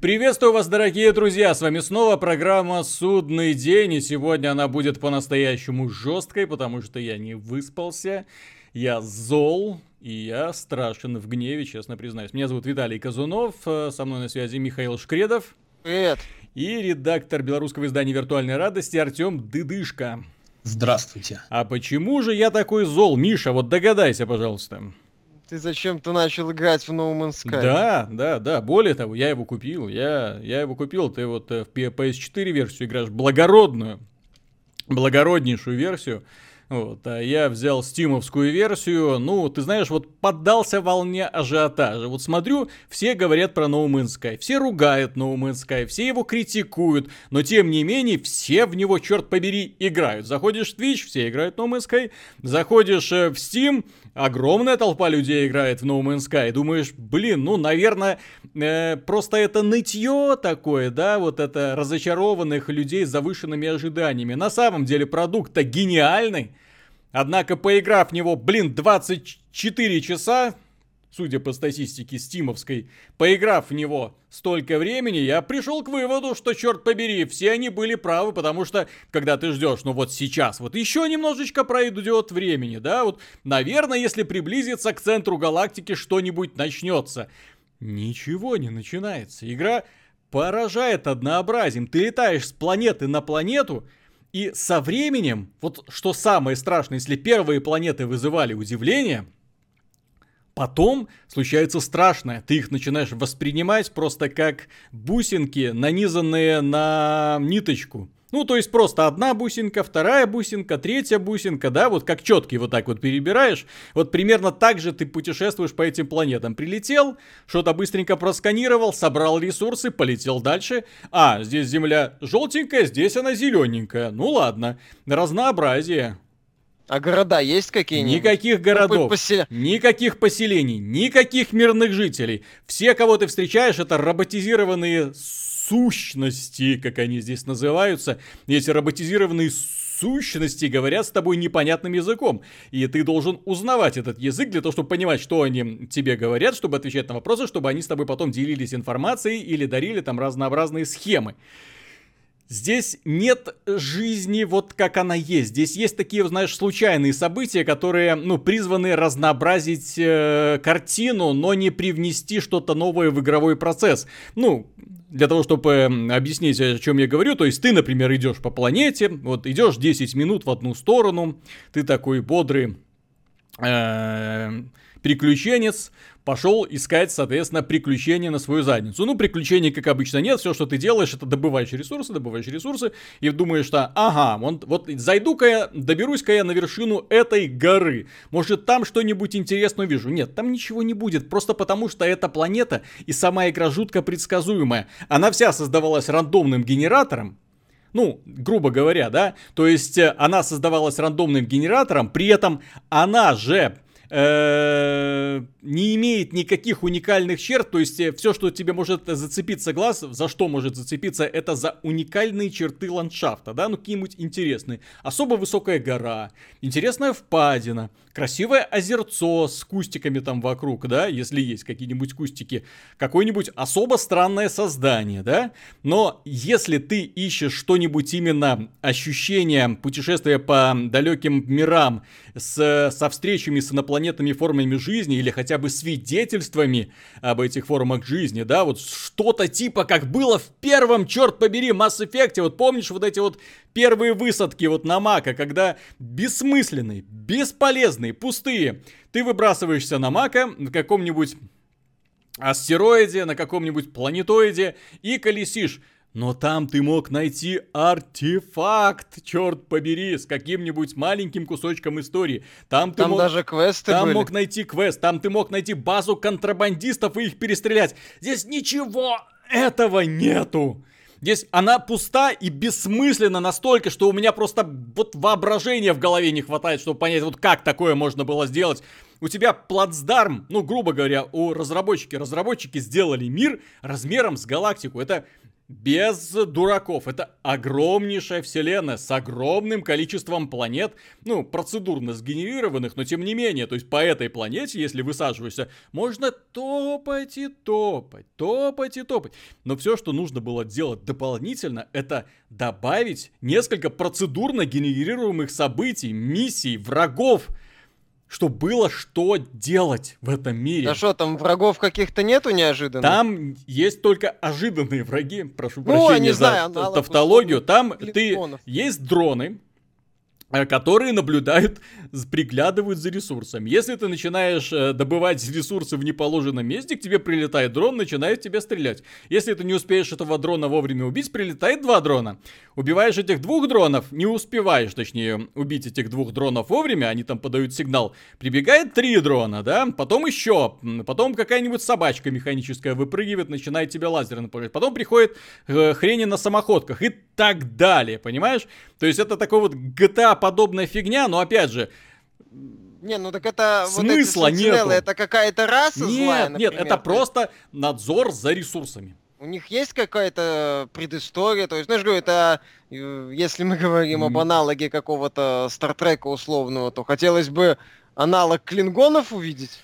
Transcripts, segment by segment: Приветствую вас, дорогие друзья, с вами снова программа «Судный день», и сегодня она будет по-настоящему жесткой, потому что я не выспался, я зол и я страшен в гневе, честно признаюсь. Меня зовут Виталий Казунов, со мной на связи Михаил Шкредов. Привет. И редактор белорусского издания «Виртуальной радости» Артём Дыдышко. Здравствуйте. А почему же я такой зол, Миша? Вот догадайся, пожалуйста. Ты зачем-то начал играть в No Man's Sky. Да. Более того, я его купил. Я его купил. Ты вот в PS4 версию играешь, благородную, благороднейшую версию. Вот. А я взял стимовскую версию. Ну, ты знаешь, вот поддался волне ажиотажа. Вот смотрю, все говорят про No Man's Sky. Все ругают No Man's Sky. Все его критикуют. Но, тем не менее, все в него, черт побери, играют. Заходишь в Twitch, все играют в No Man's Sky. Заходишь в Steam, огромная толпа людей играет в No Man's Sky. Думаешь, блин, ну, наверное, просто это нытье такое, да? Вот это разочарованных людей с завышенными ожиданиями. На самом деле, продукт-то гениальный. Однако, поиграв в него, 24 часа, судя по статистике стимовской, поиграв в него столько времени, я пришел к выводу, что, черт побери, все они были правы, потому что, когда ты ждешь, ну вот сейчас, вот еще немножечко пройдет времени, да, вот, наверное, если приблизиться к центру галактики, что-нибудь начнется. Ничего не начинается. Игра поражает однообразием. Ты летаешь с планеты на планету, и со временем, вот что самое страшное, если первые планеты вызывали удивление, потом случается страшное. Ты их начинаешь воспринимать просто как бусинки, нанизанные на ниточку. Ну, то есть просто одна бусинка, вторая бусинка, третья бусинка, да, вот как четкий вот так вот перебираешь. Вот примерно так же ты путешествуешь по этим планетам. Прилетел, что-то быстренько просканировал, собрал ресурсы, полетел дальше. А, здесь земля желтенькая, здесь она зелененькая. Ну ладно, разнообразие. А города есть какие-нибудь? Никаких городов, никаких поселений, никаких мирных жителей. Все, кого ты встречаешь, это роботизированные сущности, как они здесь называются. Эти роботизированные сущности говорят с тобой непонятным языком. И ты должен узнавать этот язык для того, чтобы понимать, что они тебе говорят, чтобы отвечать на вопросы, чтобы они с тобой потом делились информацией или дарили там разнообразные схемы. Здесь нет жизни вот как она есть. Здесь есть такие, знаешь, случайные события, которые, ну, призваны разнообразить картину, но не привнести что-то новое в игровой процесс. Ну, для того, чтобы объяснить, о чем я говорю, то есть ты, например, идешь по планете, вот идешь 10 минут в одну сторону, ты такой бодрый приключенец, пошел искать, соответственно, приключения на свою задницу. Ну, приключений, как обычно, нет. Все, что ты делаешь, это добываешь ресурсы, и думаешь, что, ага, вот зайду-ка я, доберусь-ка я на вершину этой горы. Может, там что-нибудь интересное увижу. Нет, там ничего не будет, просто потому, что эта планета и сама игра жутко предсказуемая. Она вся создавалась рандомным генератором. Ну, грубо говоря, да. То есть, она создавалась рандомным генератором, при этом она же не имеет никаких уникальных черт, то есть все, что тебе может зацепиться глаз, за что может зацепиться, это за уникальные черты ландшафта, да, ну какие-нибудь интересные. Особо высокая гора, интересная впадина, красивое озерцо с кустиками там вокруг, да, если есть какие-нибудь кустики, какое-нибудь особо странное создание, да, но если ты ищешь что-нибудь именно ощущение путешествия по далеким мирам со встречами с инопланетянами, планетными формами жизни или хотя бы свидетельствами об этих формах жизни, да, вот что-то типа как было в первом, черт побери, Mass Effect, вот помнишь вот эти вот первые высадки вот на Мака, когда бессмысленные, бесполезные, пустые, ты выбрасываешься на Мака на каком-нибудь астероиде, на каком-нибудь планетоиде и колесишь. Но там ты мог найти артефакт, черт побери, с каким-нибудь маленьким кусочком истории. Там даже квесты были. Там мог найти квест, там ты мог найти базу контрабандистов и их перестрелять. Здесь ничего этого нету. Здесь она пуста и бессмысленна настолько, что у меня просто вот воображения в голове не хватает, чтобы понять, вот как такое можно было сделать. У тебя плацдарм, ну, грубо говоря, у разработчики сделали мир размером с галактику. Это без дураков. Это огромнейшая вселенная с огромным количеством планет, ну, процедурно сгенерированных, но тем не менее. То есть по этой планете, если высаживаешься, можно топать и топать, топать и топать. Но все, что нужно было делать дополнительно, это добавить несколько процедурно генерируемых событий, миссий, врагов. Что было что делать в этом мире. Да что, там врагов каких-то нету неожиданных? Там есть только ожиданные враги, прошу прощения за тавтологию. Там есть дроны, которые наблюдают, приглядывают за ресурсом. Если ты начинаешь добывать ресурсы в неположенном месте, к тебе прилетает дрон, начинает тебя стрелять. Если ты не успеешь этого дрона вовремя убить, прилетает два дрона. Убиваешь этих двух дронов, не успеваешь, точнее, убить этих двух дронов вовремя, они там подают сигнал. Прибегает три дрона, да, потом еще, потом какая-нибудь собачка механическая выпрыгивает, начинает тебя лазерно поражать. Потом приходит хрени на самоходках и так далее, понимаешь? То есть это такой вот GTA подобная фигня, но опять же... Не, ну так это... Смысла вот нету. Это какая-то раса злая, например? Нет, это просто надзор за ресурсами. У них есть какая-то предыстория? То есть, знаешь, говорю, это... Если мы говорим об аналоге какого-то Star Trek условного, то хотелось бы аналог клингонов увидеть?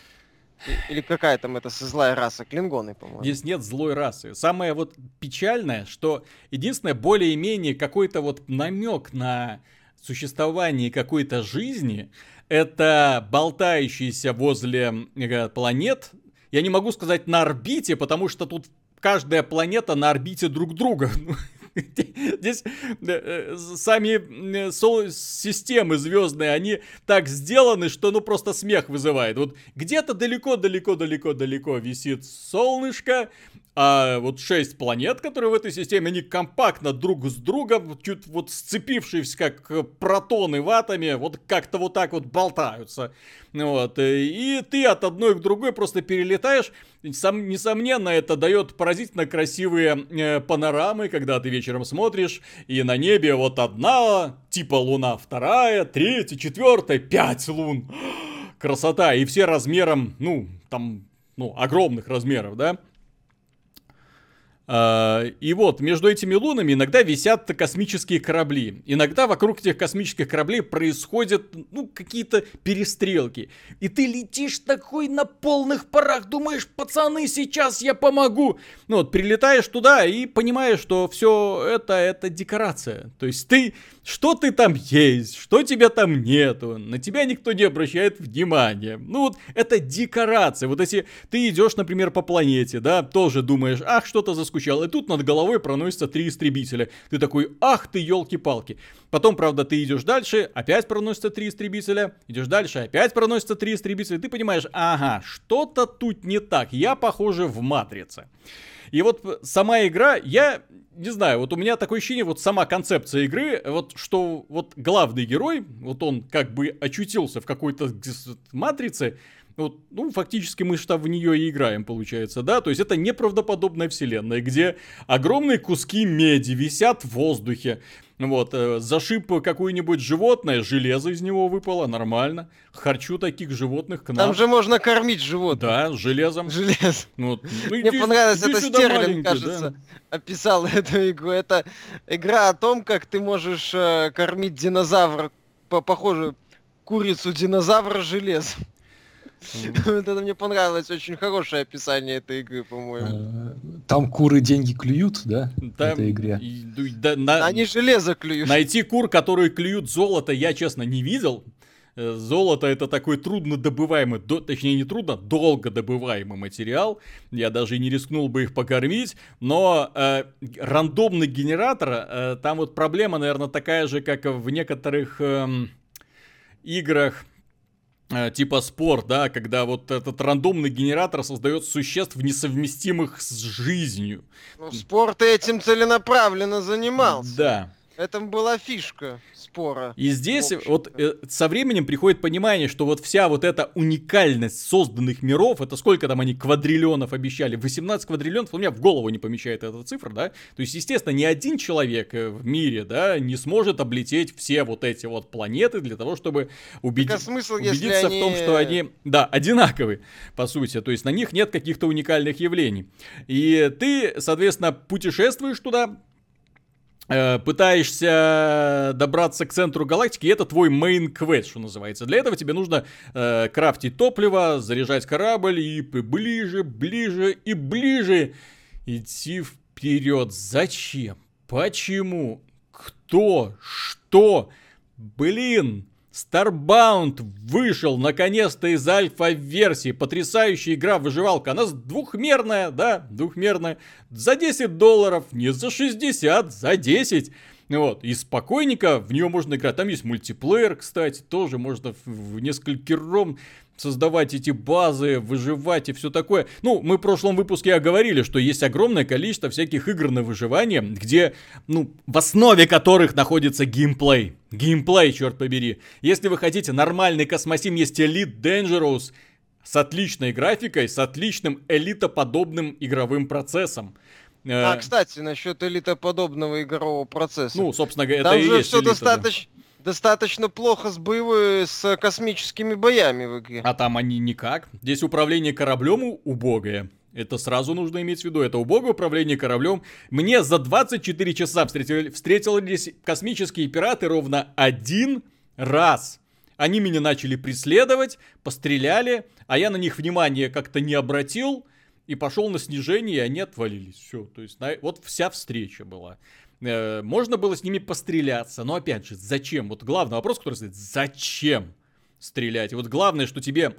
Или какая там это злая раса? Клингоны, по-моему. Здесь нет злой расы. Самое вот печальное, что единственное, более-менее какой-то вот намек на... существование какой-то жизни, это болтающиеся возле планет, я не могу сказать на орбите, потому что тут каждая планета на орбите друг друга. Здесь сами системы звездные, они так сделаны, что ну просто смех вызывает. Вот где-то далеко-далеко-далеко-далеко висит солнышко, а вот 6 планет, которые в этой системе, они компактно друг с другом, чуть вот сцепившись как протоны в атоме, вот как-то вот так вот болтаются. Вот. И ты от одной к другой просто перелетаешь. Несомненно, это дает поразительно красивые панорамы, когда ты вечером смотришь, и на небе вот одна, типа луна, вторая, третья, четвертая, 5 лун. Красота. И все размером, ну, там, ну, огромных размеров, да? И вот, между этими лунами иногда висят космические корабли. Иногда вокруг этих космических кораблей происходят, ну, какие-то перестрелки. И ты летишь такой на полных парах, думаешь, пацаны, сейчас я помогу. Ну вот, прилетаешь туда и понимаешь, что все это декорация. То есть ты, что ты там есть, что тебя там нету, на тебя никто не обращает внимания. Ну вот, это декорация. Вот если ты идешь, например, по планете, да, тоже думаешь, ах, что-то заскучало. И тут над головой проносятся три истребителя. Ты такой, ах ты, елки-палки. Потом, правда, ты идешь дальше, опять проносятся три истребителя. Идешь дальше, опять проносятся три истребителя. И ты понимаешь, ага, что-то тут не так. Я, похоже, в «Матрице». И вот сама игра, я не знаю, вот у меня такое ощущение, вот сама концепция игры, вот что вот главный герой, вот он как бы очутился в какой-то матрице, вот, ну, фактически мы же там в нее и играем, получается, да? То есть это неправдоподобная вселенная, где огромные куски меди висят в воздухе. Вот, зашиб какое-нибудь животное, железо из него выпало, нормально. Харчу таких животных к нам. Там же можно кормить животных. Да, железом. Железо. Вот. Ну, мне понравилось, это Стерлин, кажется, да? Описал эту игру. Это игра о том, как ты можешь кормить динозавра, похоже, курицу динозавра железом. Это мне понравилось, очень хорошее описание этой игры, по-моему. Там куры деньги клюют, да? В этой игре. Они железо клюют. Найти кур, которые клюют золото, я, честно, не видел. Золото — это такой трудно добываемый, точнее не трудно, долго добываемый материал. Я даже не рискнул бы их покормить. Но рандомный генератор, там вот проблема, наверное, такая же, как в некоторых играх. Типа спорт, да, когда вот этот рандомный генератор создает существ, несовместимых с жизнью. Ну, спорт этим целенаправленно занимался. Да. Это была фишка спора. И здесь вот со временем приходит понимание, что вот вся вот эта уникальность созданных миров, это сколько там они квадриллионов обещали? 18 квадриллионов, у меня в голову не помещает эта цифра, да? То есть, естественно, ни один человек в мире, да, не сможет облететь все вот эти вот планеты для того, чтобы убедиться в том, что они, да, одинаковы, по сути. То есть, на них нет каких-то уникальных явлений. И ты, соответственно, путешествуешь туда, пытаешься добраться к центру галактики, и это твой main quest, что называется. Для этого тебе нужно крафтить топливо, заряжать корабль и ближе, ближе и ближе идти вперед. Зачем? Почему? Кто? Что? Блин! Starbound вышел наконец-то из альфа-версии. Потрясающая игра, выживалка. Она двухмерная, да, двухмерная. За $10, не за 60, за 10. Вот, и спокойненько в нее можно играть. Там есть мультиплеер, кстати, тоже можно в нескольких ром создавать эти базы, выживать и все такое. Ну, мы в прошлом выпуске оговорили, что есть огромное количество всяких игр на выживание, где, ну, в основе которых находится геймплей. Геймплей, черт побери. Если вы хотите нормальный космосим, есть Elite Dangerous с отличной графикой, с отличным элитоподобным игровым процессом. А, кстати, насчет элитоподобного игрового процесса. Ну, собственно говоря, это и есть все элита, достаточно плохо с космическими боями в игре. А там они никак. Здесь управление кораблем убогое. Это сразу нужно иметь в виду. Это убогое управление кораблем. Мне за 24 часа встретились космические пираты ровно один раз. Они меня начали преследовать, постреляли, а я на них внимание как-то не обратил. И пошел на снижение, и они отвалились. Все, то есть, вот вся встреча была. Можно было с ними постреляться, но опять же, зачем? Вот главный вопрос, который стоит, зачем стрелять? И вот главное, что тебе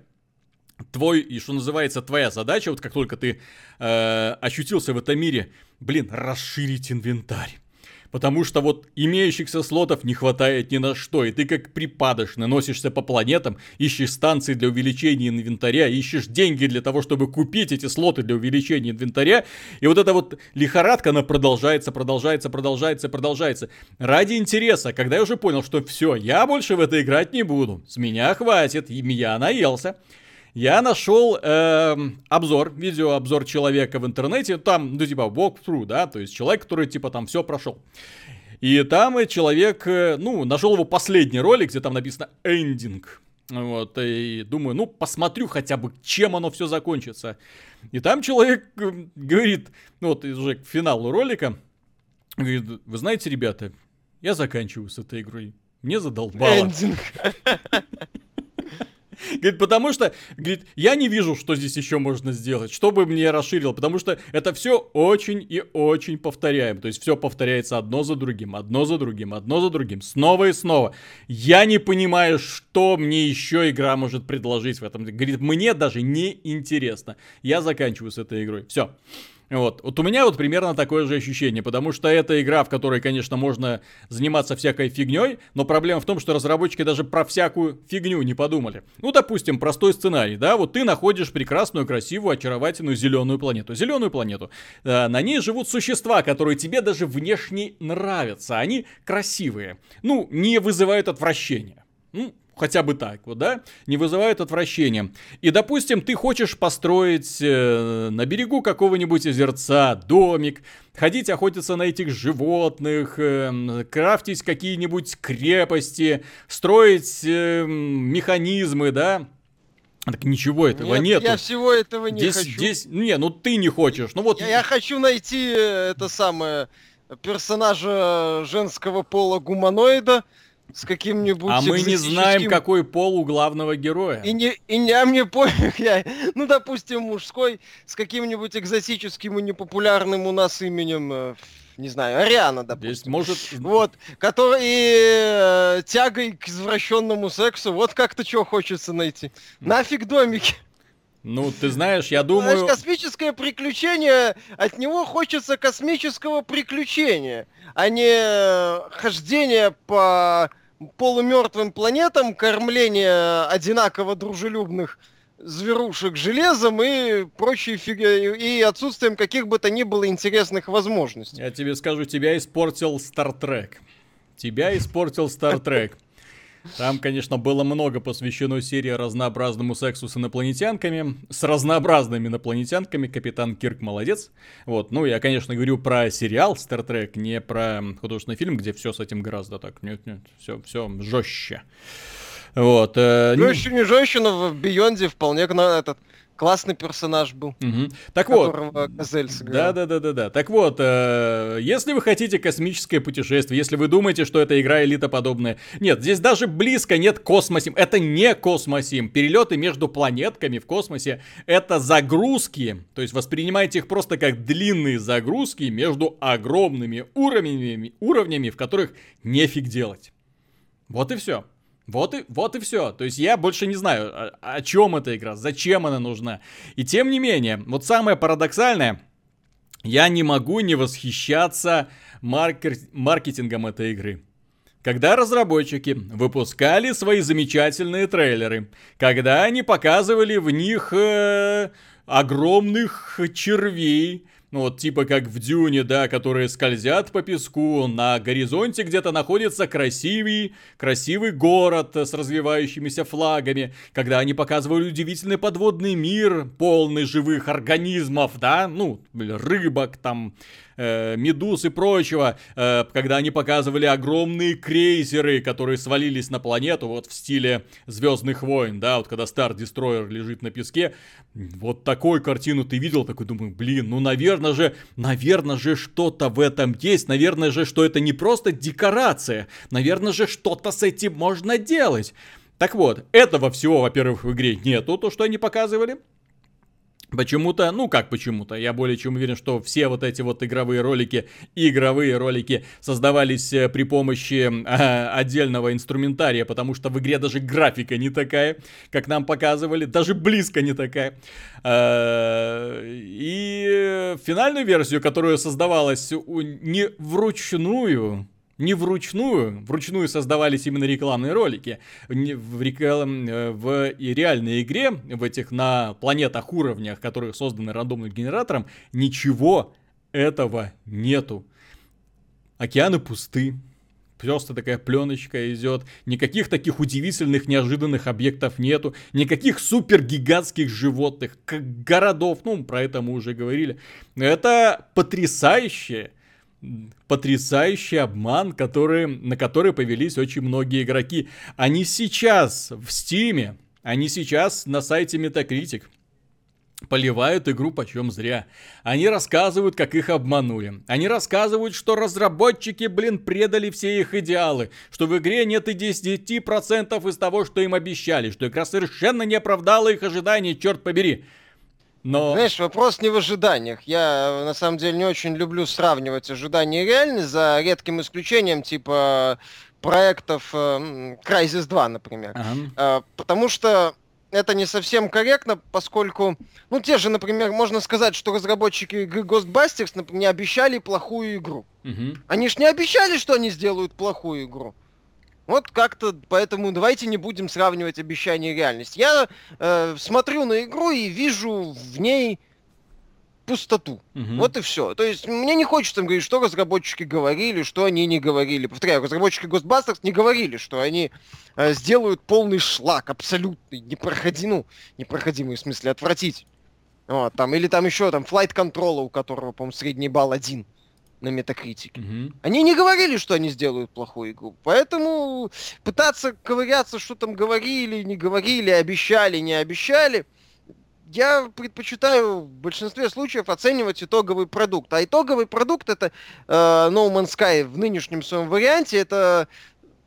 твой, и что называется, твоя задача, вот как только ты ощутился в этом мире, блин, расширить инвентарь. Потому что вот имеющихся слотов не хватает ни на что. И ты как припадочный носишься по планетам, ищешь станции для увеличения инвентаря, ищешь деньги для того, чтобы купить эти слоты для увеличения инвентаря. И вот эта вот лихорадка, она продолжается. Ради интереса, когда я уже понял, что все, я больше в это играть не буду. С меня хватит, я наелся. Я нашел видеообзор человека в интернете, там, ну, типа, walkthrough, да, то есть человек, который, типа, там все прошел. И там человек, нашел его последний ролик, где там написано «ending». Вот, и думаю, посмотрю хотя бы, чем оно все закончится. И там человек говорит, уже к финалу ролика, говорит, вы знаете, ребята, я заканчиваю с этой игрой, мне задолбало. Ending. Говорит, потому что, я не вижу, что здесь еще можно сделать, что бы мне расширило, потому что это все очень и очень повторяем. То есть, все повторяется одно за другим, снова и снова. Я не понимаю, что мне еще игра может предложить в этом. Говорит, мне даже не интересно. Я заканчиваю с этой игрой. Все. Вот у меня вот примерно такое же ощущение, потому что это игра, в которой, конечно, можно заниматься всякой фигней, но проблема в том, что разработчики даже про всякую фигню не подумали. Ну, допустим, простой сценарий, да, вот ты находишь прекрасную, красивую, очаровательную зеленую планету. На ней живут существа, которые тебе даже внешне нравятся, они красивые, не вызывают отвращения, хотя бы так, вот, да, не вызывают отвращения. И, допустим, ты хочешь построить на берегу какого-нибудь озерца домик, ходить охотиться на этих животных, крафтить какие-нибудь крепости, строить механизмы, да. Так ничего этого нету. Я всего этого не хочу. Ты не хочешь. Я хочу найти персонажа женского пола гуманоида, с каким-нибудь... А мы не знаем, какой пол у главного героя. А мне пофиг, допустим, мужской, с каким-нибудь экзотическим и непопулярным у нас именем, не знаю, Ариана, допустим. Здесь может... Вот, который тягой к извращенному сексу, вот как-то чего хочется найти. Нафиг домики. Ты знаешь, я думаю... Знаешь, космическое приключение, от него хочется космического приключения, а не хождение по... полумертвым планетам, кормление одинаково дружелюбных зверушек железом и прочей и отсутствием каких бы то ни было интересных возможностей. Я тебе скажу, тебя испортил Star Trek. тебя испортил Star Trek. Там, конечно, было много посвящено серии разнообразному сексу с инопланетянками. С разнообразными инопланетянками. Капитан Кирк молодец. Вот, ну, я, конечно, говорю про сериал Star Trek, не про художественный фильм, где все с этим гораздо так. Нет, все жестче. Вот. Ну, еще не жестче, но в Бионде вполне этот классный персонаж был. Угу. Так вот. Газель сыграл. Да. Так вот, если вы хотите космическое путешествие, если вы думаете, что это игра элитоподобная, нет, здесь даже близко нет космосим. Это не космосим. Перелеты между планетками в космосе — это загрузки. То есть воспринимайте их просто как длинные загрузки между огромными уровнями, в которых нефиг делать. Вот и все. Вот и все. То есть я больше не знаю, о чем эта игра, зачем она нужна. И тем не менее, вот самое парадоксальное, я не могу не восхищаться маркетингом этой игры. Когда разработчики выпускали свои замечательные трейлеры, когда они показывали в них огромных червей, ну вот типа как в Дюне, да, которые скользят по песку, на горизонте где-то находится красивый город с развивающимися флагами, когда они показывали удивительный подводный мир, полный живых организмов, да, ну, рыбок там, медуз и прочего, когда они показывали огромные крейсеры, которые свалились на планету, вот в стиле «Звездных войн», да, вот когда Star Destroyer лежит на песке, вот такую картину ты видел, такой думаю, блин, ну, наверное же что-то в этом есть, наверное же, что это не просто декорация, наверное же, что-то с этим можно делать. Так вот, этого всего, во-первых, в игре нету, то, что они показывали. Почему-то, ну как почему-то, я более чем уверен, что все вот эти вот игровые ролики создавались при помощи отдельного инструментария, потому что в игре даже графика не такая, как нам показывали, даже близко не такая. И финальную версию, которая создавалась вручную создавались именно рекламные ролики. В реальной игре, в этих на планетах уровнях, которые созданы рандомным генератором, ничего этого нету. Океаны пусты. Просто такая пленочка идет. Никаких таких удивительных, неожиданных объектов нету. Никаких супергигантских животных, как городов. Ну, про это мы уже говорили. Это потрясающий обман, на который повелись очень многие игроки. Они сейчас в Steam, они сейчас на сайте Metacritic поливают игру почем зря. Они рассказывают, как их обманули. Они рассказывают, что разработчики, предали все их идеалы. Что в игре нет и 10% из того, что им обещали. Что игра совершенно не оправдала их ожиданий, черт побери. Но... Знаешь, вопрос не в ожиданиях. Я, на самом деле, не очень люблю сравнивать ожидания и реальность, за редким исключением, типа, проектов Crysis 2, например. Ага. Потому что это не совсем корректно, поскольку, те же, например, можно сказать, что разработчики игры Ghostbusters, например, не обещали плохую игру. Угу. Они ж не обещали, что они сделают плохую игру. Вот как-то, поэтому давайте не будем сравнивать обещания и реальность. Я смотрю на игру и вижу в ней пустоту. Угу. Вот и все. То есть мне не хочется говорить, что разработчики говорили, что они не говорили. Повторяю, разработчики Ghostbusters не говорили, что они сделают полный шлак, абсолютный, непроходимый, в смысле, отвратить. Вот, там, или там еще Flight Control, у которого, по-моему, средний балл 1. На метакритике. Угу. Они не говорили, что они сделают плохую игру. Поэтому пытаться ковыряться, что там говорили, не говорили, обещали, не обещали, я предпочитаю в большинстве случаев оценивать итоговый продукт. А итоговый продукт — это No Man's Sky в нынешнем своем варианте, это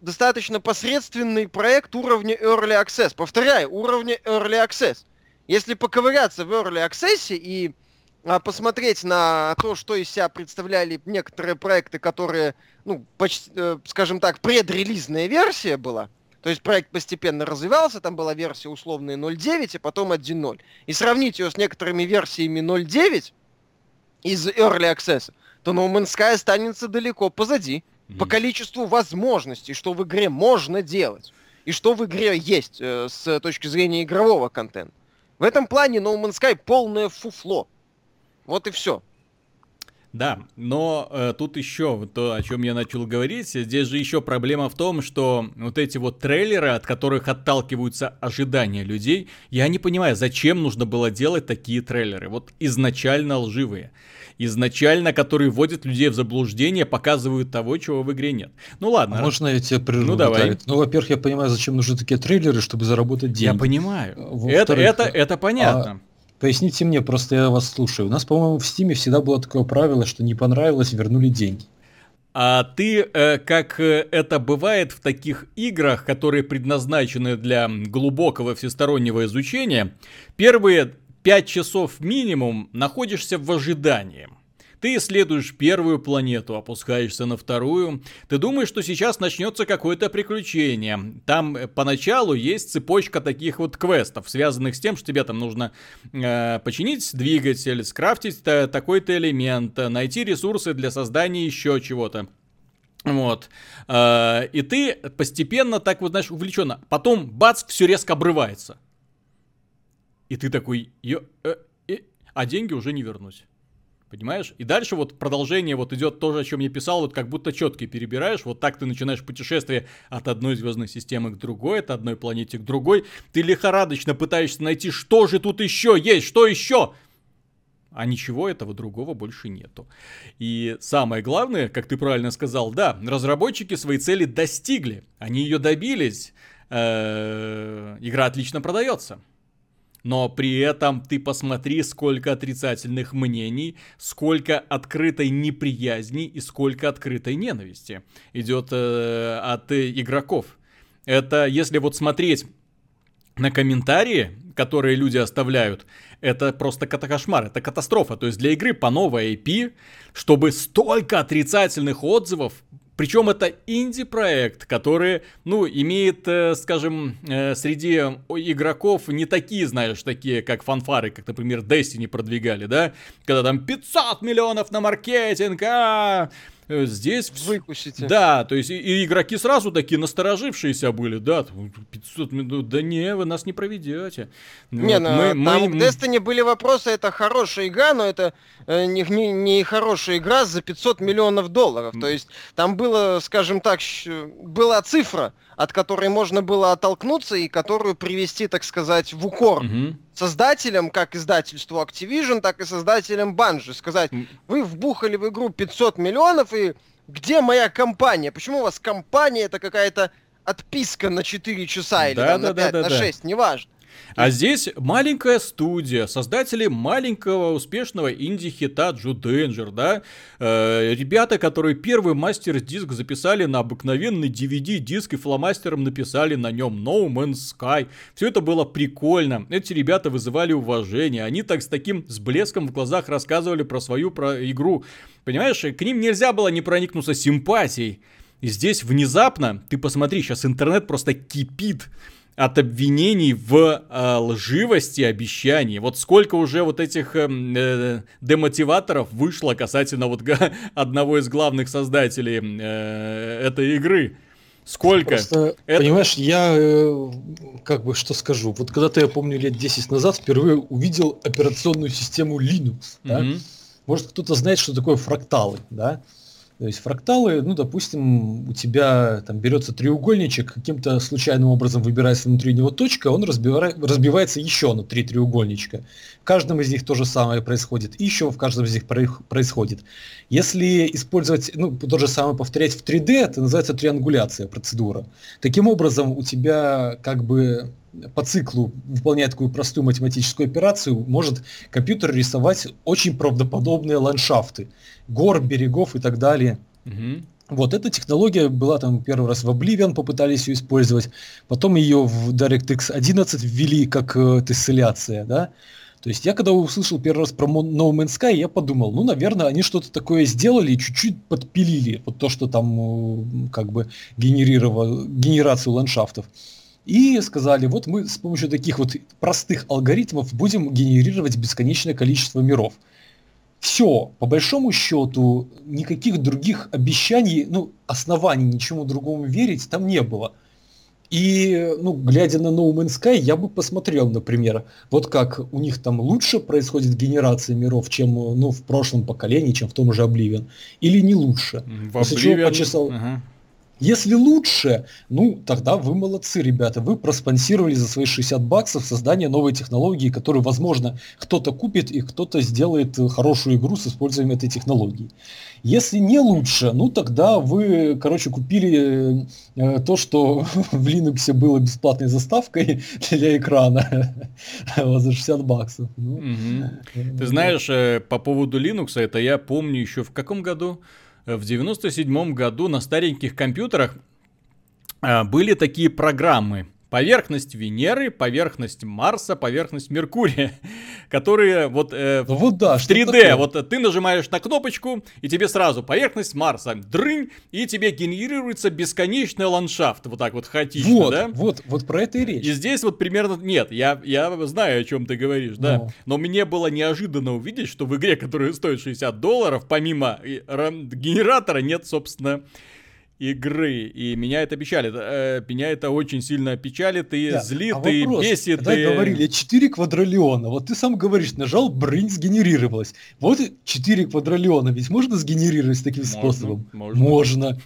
достаточно посредственный проект уровня Early Access. Повторяю, уровня Early Access. Если поковыряться в Early Access и посмотреть на то, что из себя представляли некоторые проекты, которые, почти, скажем так, предрелизная версия была. То есть проект постепенно развивался, там была версия условная 0.9, а потом 1.0. И сравнить ее с некоторыми версиями 0.9 из Early Access, то No Man's Sky останется далеко позади по количеству возможностей, что в игре можно делать, и что в игре есть с точки зрения игрового контента. В этом плане No Man's Sky полное фуфло. Вот и все. Да, но тут еще то, о чем я начал говорить, здесь же еще проблема в том, что вот эти вот трейлеры, от которых отталкиваются ожидания людей, я не понимаю, зачем нужно было делать такие трейлеры, вот изначально лживые. Изначально, которые вводят людей в заблуждение, показывают того, чего в игре нет. Ну ладно. А можно я тебя прерву? Ну давай. Ну, во-первых, я понимаю, зачем нужны такие трейлеры, чтобы заработать деньги. Я понимаю. Это понятно. Поясните мне, просто я вас слушаю. У нас, по-моему, в Steam всегда было такое правило, что не понравилось, вернули деньги. А ты, как это бывает в таких играх, которые предназначены для глубокого всестороннего изучения, первые 5 часов минимум находишься в ожидании. Ты исследуешь первую планету, опускаешься на вторую. Ты думаешь, что сейчас начнется какое-то приключение. Там поначалу есть цепочка таких вот квестов, связанных с тем, что тебе там нужно починить двигатель, скрафтить такой-то элемент, найти ресурсы для создания еще чего-то. Вот. И ты постепенно так вот, знаешь, увлеченно. Потом, бац, все резко обрывается. И ты такой, а деньги уже не вернуть. Понимаешь? И дальше вот продолжение вот идет тоже, о чем я писал, вот как будто четки перебираешь, вот так ты начинаешь путешествие от одной звездной системы к другой, от одной планете к другой, ты лихорадочно пытаешься найти, что же тут еще есть, что еще, а ничего этого другого больше нету. И самое главное, как ты правильно сказал, да, разработчики свои цели достигли, они ее добились, игра отлично продается. Но при этом ты посмотри, сколько отрицательных мнений, сколько открытой неприязни и сколько открытой ненависти идет от игроков. Это если вот смотреть на комментарии, которые люди оставляют, это просто кошмар, это катастрофа. То есть для игры по новой IP, чтобы столько отрицательных отзывов. Причем это инди-проект, который, ну, имеет, скажем, среди игроков не такие, знаешь, такие, как фанфары, как, например, Destiny продвигали, да? Когда там 500 миллионов на маркетинг, здесь... Выкусите. Да, то есть и игроки сразу такие насторожившиеся были, да, 500 миллионов, да не, вы нас не проведете. Не, вот, там к Destiny были вопросы, это хорошая игра, но это не хорошая игра за $500 миллионов, то есть там было, скажем так, была цифра, от которой можно было оттолкнуться и которую привести, так сказать, в укор создателям, как издательству Activision, так и создателям Bungie. Сказать, вы вбухали в игру 500 миллионов, и где моя компания? Почему у вас компания это какая-то отписка на 4 часа или на 6, неважно. А здесь маленькая студия, создатели маленького успешного инди-хита Джо Денджер, да? Ребята, которые первый мастер-диск записали на обыкновенный DVD-диск и фломастером написали на нем No Man's Sky. Все это было прикольно. Эти ребята вызывали уважение. Они так с таким с блеском в глазах рассказывали про свою игру. Понимаешь, к ним нельзя было не проникнуться симпатией. И здесь внезапно, ты посмотри, сейчас интернет просто кипит от обвинений в лживости обещаний. Вот сколько уже вот этих демотиваторов вышло касательно вот одного из главных создателей этой игры. Сколько? Просто, понимаешь, я как бы что скажу. Вот когда-то, я помню, лет 10 назад впервые увидел операционную систему Linux. Да? Может, кто-то знает, что такое фракталы, да? То есть фракталы, ну, допустим, у тебя там берется треугольничек, каким-то случайным образом выбирается внутри него точка, он разбивается еще на три треугольничка. В каждом из них то же самое происходит, и еще в каждом из них происходит. Если использовать, ну, то же самое повторять в 3D, это называется триангуляция, процедура. Таким образом, у тебя как бы по циклу, выполняя такую простую математическую операцию, может компьютер рисовать очень правдоподобные ландшафты гор, берегов и так далее. Вот эта технология была там первый раз в Oblivion, попытались ее использовать, потом ее в DirectX 11 ввели как тесселяция, да? То есть я когда услышал первый раз про No Man's Sky, я подумал, ну, наверное, они что-то такое сделали и чуть-чуть подпилили вот то, что там как бы генерацию ландшафтов. И сказали, вот мы с помощью таких вот простых алгоритмов будем генерировать бесконечное количество миров. Все, по большому счету, никаких других обещаний, ну, оснований ничему другому верить там не было. И, ну, глядя на No Man's Sky, я бы посмотрел, например, вот как у них там лучше происходит генерация миров, чем, ну, в прошлом поколении, чем в том же Oblivion, или не лучше. В Oblivion... почесал... Ага. Если лучше, ну, тогда вы молодцы, ребята. Вы проспонсировали за свои $60 создание новой технологии, которую, возможно, кто-то купит и кто-то сделает хорошую игру с использованием этой технологии. Если не лучше, ну, тогда вы, короче, купили то, что в Linux было бесплатной заставкой для экрана за $60. Ну, ты знаешь, по поводу Linux, это я помню еще в каком году? В 97-м году на стареньких компьютерах были такие программы. Поверхность Венеры, поверхность Марса, поверхность Меркурия, которые вот, вот да, в 3D, вот ты нажимаешь на кнопочку, и тебе сразу поверхность Марса, дрынь, и тебе генерируется бесконечный ландшафт, вот так вот хаотично, вот, да? Вот про это и речь. И здесь вот примерно, нет, я знаю, о чем ты говоришь, да, но мне было неожиданно увидеть, что в игре, которая стоит $60, помимо генератора нет, собственно, игры, и меня это печалит. Меня это очень сильно печалит и злит, и бесит. Когда говорили 4 квадриллиона, вот ты сам говоришь, нажал, брынь, сгенерировалось. Вот 4 квадриллиона ведь можно сгенерировать таким способом? Можно.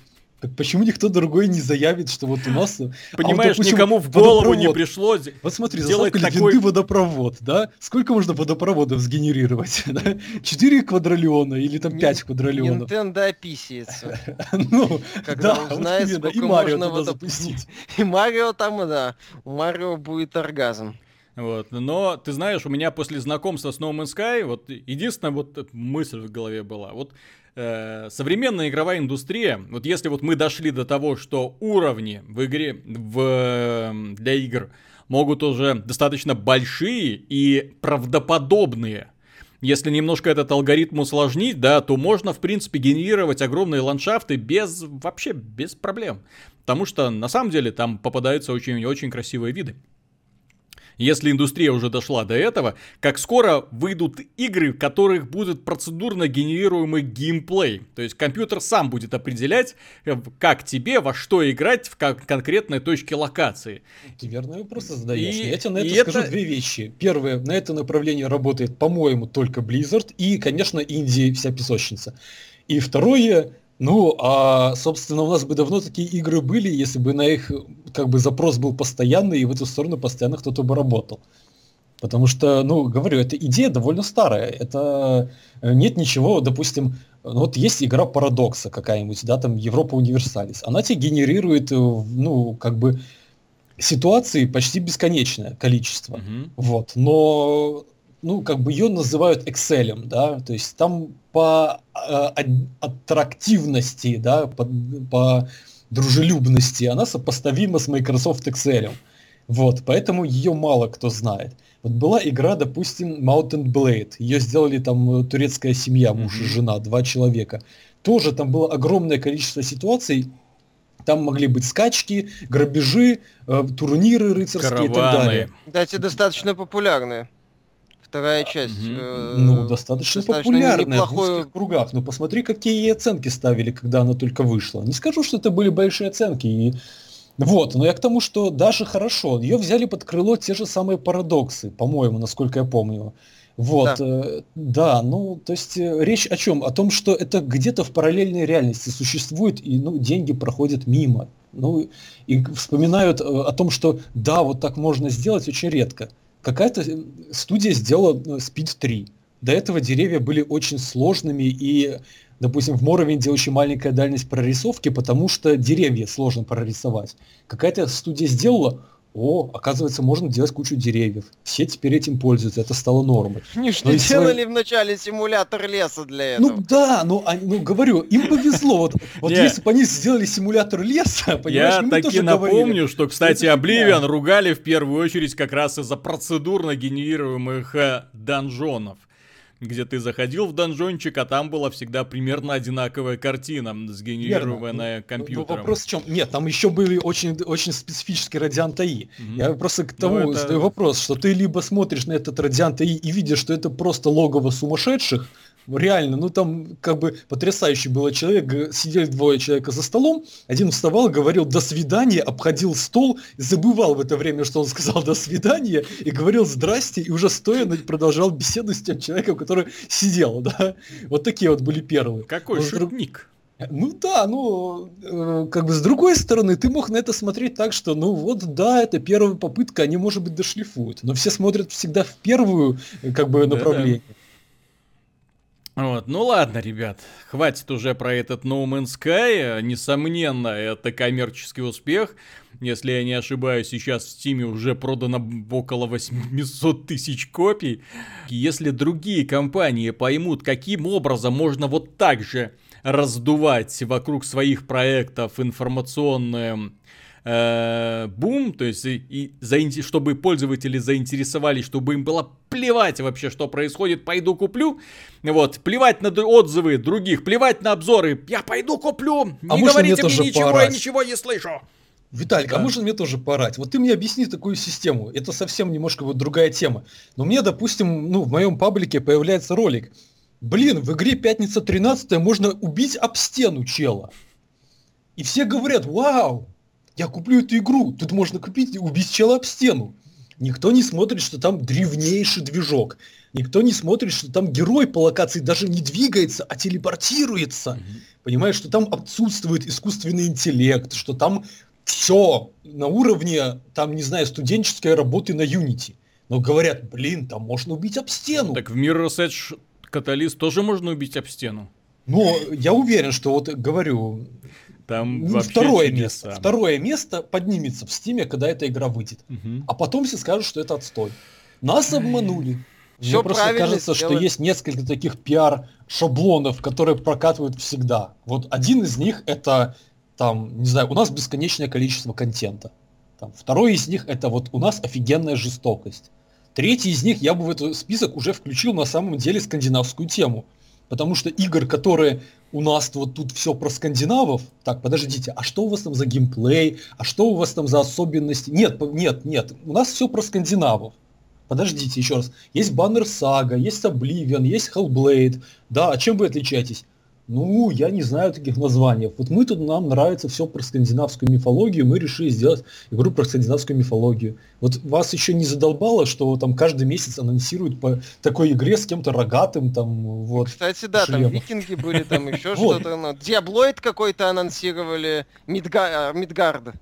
Так почему никто другой не заявит, что вот у нас... Понимаешь, а вот, допустим, никому в голову не пришло... Вот смотри, заставка легенды водопровод, да? Сколько можно водопроводов сгенерировать? 4 квадриллиона или там 5 квадриллионов? Нинтендо описается. Ну, когда узнает, сколько можно водопустить. И Марио там, да. У Марио будет оргазм. Вот, но ты знаешь, у меня после знакомства с No Man's Sky, вот единственная вот мысль в голове была, вот современная игровая индустрия, вот если вот мы дошли до того, что уровни в игре, для игр могут уже достаточно большие и правдоподобные, если немножко этот алгоритм усложнить, да, то можно, в принципе, генерировать огромные ландшафты вообще без проблем, потому что на самом деле там попадаются очень-очень красивые виды. Если индустрия уже дошла до этого, как скоро выйдут игры, в которых будет процедурно генерируемый геймплей. То есть компьютер сам будет определять, как тебе во что играть в конкретной точке локации. Ты верно просто задаешь. Я тебе на это скажу две вещи. Первое, на это направление работает, по-моему, только Blizzard и, конечно, Индия, вся песочница. И второе... Ну, а, собственно, у нас бы давно такие игры были, если бы на их, как бы, запрос был постоянный, и в эту сторону постоянно кто-то бы работал. Потому что, ну, говорю, эта идея довольно старая. Это нет ничего, допустим, вот есть игра Парадокса какая-нибудь, да, там Европа Универсалис. Она тебе генерирует, ну, как бы, ситуации почти бесконечное количество. Вот, но... Ну, как бы ее называют Excel, да, то есть там по аттрактивности, да, по дружелюбности она сопоставима с Microsoft Excel. Вот, поэтому ее мало кто знает. Вот была игра, допустим, Mountain Blade, ее сделали там турецкая семья, муж и жена, 2 человека. Тоже там было огромное количество ситуаций, там могли быть скачки, грабежи, турниры рыцарские, караваны и так далее. Да, эти достаточно популярные. Вторая часть. Ну, достаточно популярная в узких кругах. Но посмотри, какие ей оценки ставили, когда она только вышла. Не скажу, что это были большие оценки. И... Вот, но я к тому, что даже хорошо. Ее взяли под крыло те же самые Парадоксы, по-моему, насколько я помню. Вот, да, ну, то есть речь о чем? О том, что это где-то в параллельной реальности существует, и, ну, деньги проходят мимо. Ну, и вспоминают о том, что да, вот так можно сделать, очень редко. Какая-то студия сделала Speed 3. До этого деревья были очень сложными, и, допустим, в Morrowind'е очень маленькая дальность прорисовки, потому что деревья сложно прорисовать. Какая-то студия сделала, оказывается, можно делать кучу деревьев. Все теперь этим пользуются, это стало нормой. Они что, делали вначале симулятор леса для этого? Ну да, ну говорю, им повезло. Вот если бы они сделали симулятор леса, понимаешь, мы тоже говорили. Я таки напомню, что, кстати, Oblivion ругали в первую очередь как раз из-за процедурно генерируемых донжонов. Где ты заходил в донжончик, а там была всегда примерно одинаковая картина, сгенерированная компьютером. Ну, вопрос в чем? Нет, там еще были очень, очень специфические Радиант АИ. Я просто к тому задаю вопрос, что ты либо смотришь на этот Радиант АИ и видишь, что это просто логово сумасшедших, реально, ну там как бы потрясающий был человек, сидели двое человека за столом, один вставал, говорил «до свидания», обходил стол, забывал в это время, что он сказал «до свидания», и говорил «здрасте», и уже стоя продолжал беседу с тем человеком, который сидел, да. Вот такие вот были перлы. Какой шутник. Ну да, ну, как бы с другой стороны, ты мог на это смотреть так, что, ну вот, да, это первая попытка, они, может быть, дошлифуют, но все смотрят всегда в первую, как бы, направление. Да. Вот, ну ладно, ребят, хватит уже про этот No Man's Sky, несомненно, это коммерческий успех. Если я не ошибаюсь, сейчас в Steam уже продано около 800 тысяч копий. Если другие компании поймут, каким образом можно вот так же раздувать вокруг своих проектов информационный бум, то есть и чтобы пользователи заинтересовались, чтобы им было плевать вообще, что происходит, пойду куплю, вот, плевать на отзывы других, плевать на обзоры, я пойду куплю, не говорите мне ничего, я ничего не слышу. Виталик, да. А можно мне тоже поорать? Вот ты мне объясни такую систему, это совсем немножко вот другая тема, но мне, допустим, ну, в моем паблике появляется ролик, блин, в игре «Пятница 13-е» можно убить об стену чела. И все говорят, вау, я куплю эту игру, тут можно купить и убить чела об стену. Никто не смотрит, что там древнейший движок. Никто не смотрит, что там герой по локации даже не двигается, а телепортируется. Mm-hmm. Понимаешь, что там отсутствует искусственный интеллект, что там все на уровне, там, не знаю, студенческой работы на Unity. Но говорят, блин, там можно убить об стену. Так в Mirror's Edge... Каталист тоже можно убить об стену? Ну, я уверен, что вот говорю, там ну, второе место поднимется в Стиме, когда эта игра выйдет. Угу. А потом все скажут, что это отстой. Нас обманули. Все Мне просто кажется, сделать. Что есть несколько таких пиар-шаблонов, которые прокатывают всегда. Вот один из них это, там, не знаю, у нас бесконечное количество контента. Там, второй из них это вот у нас офигенная жестокость. Третий из них я бы в этот список уже включил на самом деле скандинавскую тему. Потому что игр, которые у нас вот тут все про скандинавов, так, подождите, а что у вас там за геймплей, а что у вас там за особенности? Нет, у нас все про скандинавов. Подождите, еще раз. Есть Banner Saga, есть Oblivion, есть Hellblade. Да, а чем вы отличаетесь? Ну, я не знаю таких названий. Вот мы тут, нам нравится все про скандинавскую мифологию, мы решили сделать игру про скандинавскую мифологию. Вот вас еще не задолбало, что там каждый месяц анонсируют по такой игре с кем-то рогатым, там, вот. Кстати, да, шлема. Там викинги были, там еще что-то. Диаблоид какой-то анонсировали, Мидгард.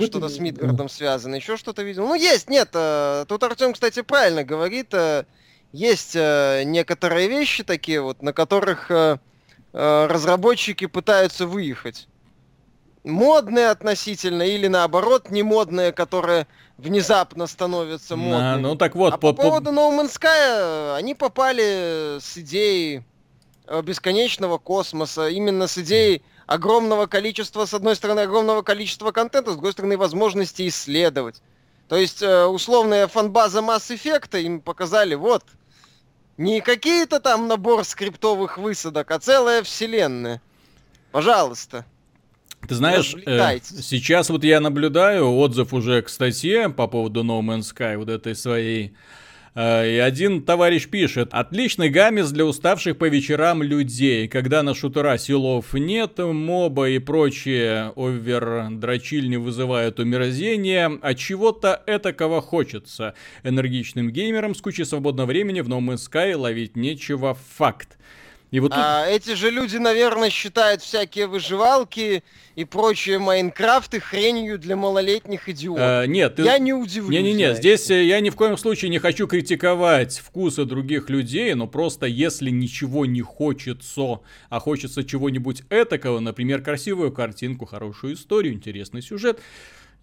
Что-то с Мидгардом связано, еще что-то видел. Ну, есть, нет, тут Артем, кстати, правильно говорит, есть некоторые вещи такие вот, на которых... разработчики пытаются выехать. Модные относительно, или наоборот, не модные, которые внезапно становятся модными. А, ну, так вот, по поводу No Man's Sky, они попали с идеей бесконечного космоса, именно с идеей огромного количества, с одной стороны, огромного количества контента, с другой стороны, возможности исследовать. То есть, условная фан-база Mass Effect им показали, вот, не какие-то там набор скриптовых высадок, а целая вселенная. Пожалуйста. Ты знаешь, сейчас вот я наблюдаю отзыв уже к статье по поводу No Man's Sky, вот этой своей. И один товарищ пишет. Отличный гамес для уставших по вечерам людей. Когда на шутера силов нет, моба и прочие овер-дрочильни вызывают умирозение. От чего-то этакого хочется. Энергичным геймерам с кучей свободного времени в No Man's Sky ловить нечего. Факт. И вот тут... эти же люди, наверное, считают всякие выживалки и прочие Майнкрафты хренью для малолетних идиотов. Нет, я не удивлюсь. Не-не-не, здесь я ни в коем случае не хочу критиковать вкусы других людей, но просто если ничего не хочется, а хочется чего-нибудь этакого, например, красивую картинку, хорошую историю, интересный сюжет,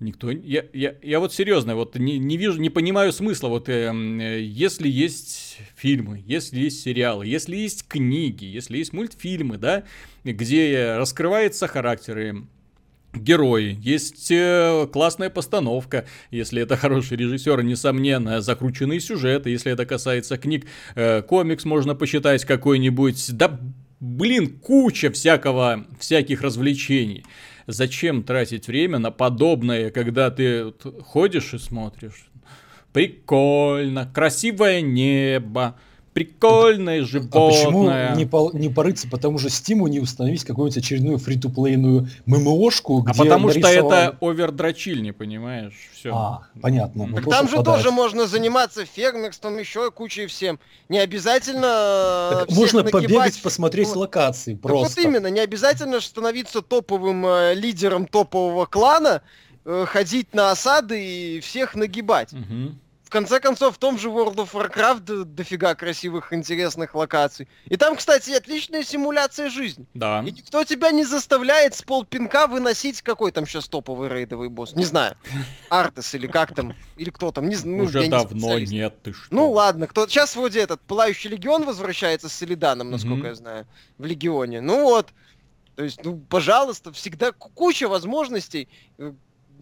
никто... Я вот серьезно, вот не вижу, не понимаю смысла. Вот если есть фильмы, если есть сериалы, если есть книги, если есть мультфильмы, да, где раскрываются характеры, герои, есть классная постановка, если это хороший режиссер, несомненно, закрученные сюжеты, если это касается книг, комикс можно почитать какой-нибудь, да блин, куча всяких развлечений. Зачем тратить время на подобное, когда ты ходишь и смотришь? Прикольно, красивое небо, Прикольное животное. А почему не порыться по тому же Steam не установить какую-нибудь очередную фри-ту-плейную ММОшку, где потому нарисован... что это овердрочильни, понимаешь? Все. Понятно. Так там же тоже можно заниматься фермерством, еще кучей всем. Не обязательно... Можно побегать, посмотреть локации просто. Вот именно, не обязательно становиться топовым лидером топового клана, ходить на осады и всех нагибать. Угу. В конце концов, в том же World of Warcraft дофига красивых, интересных локаций. И там, кстати, отличная симуляция жизни. Да. И никто тебя не заставляет с полпинка выносить какой там сейчас топовый рейдовый босс. Не знаю. Артес или как там, или кто там. Не, ну, уже давно не нет, ты что. Ну ладно, кто сейчас вроде этот Пылающий Легион возвращается с Селиданом, насколько я знаю, в Легионе. Ну вот. То есть, ну, пожалуйста, всегда куча возможностей.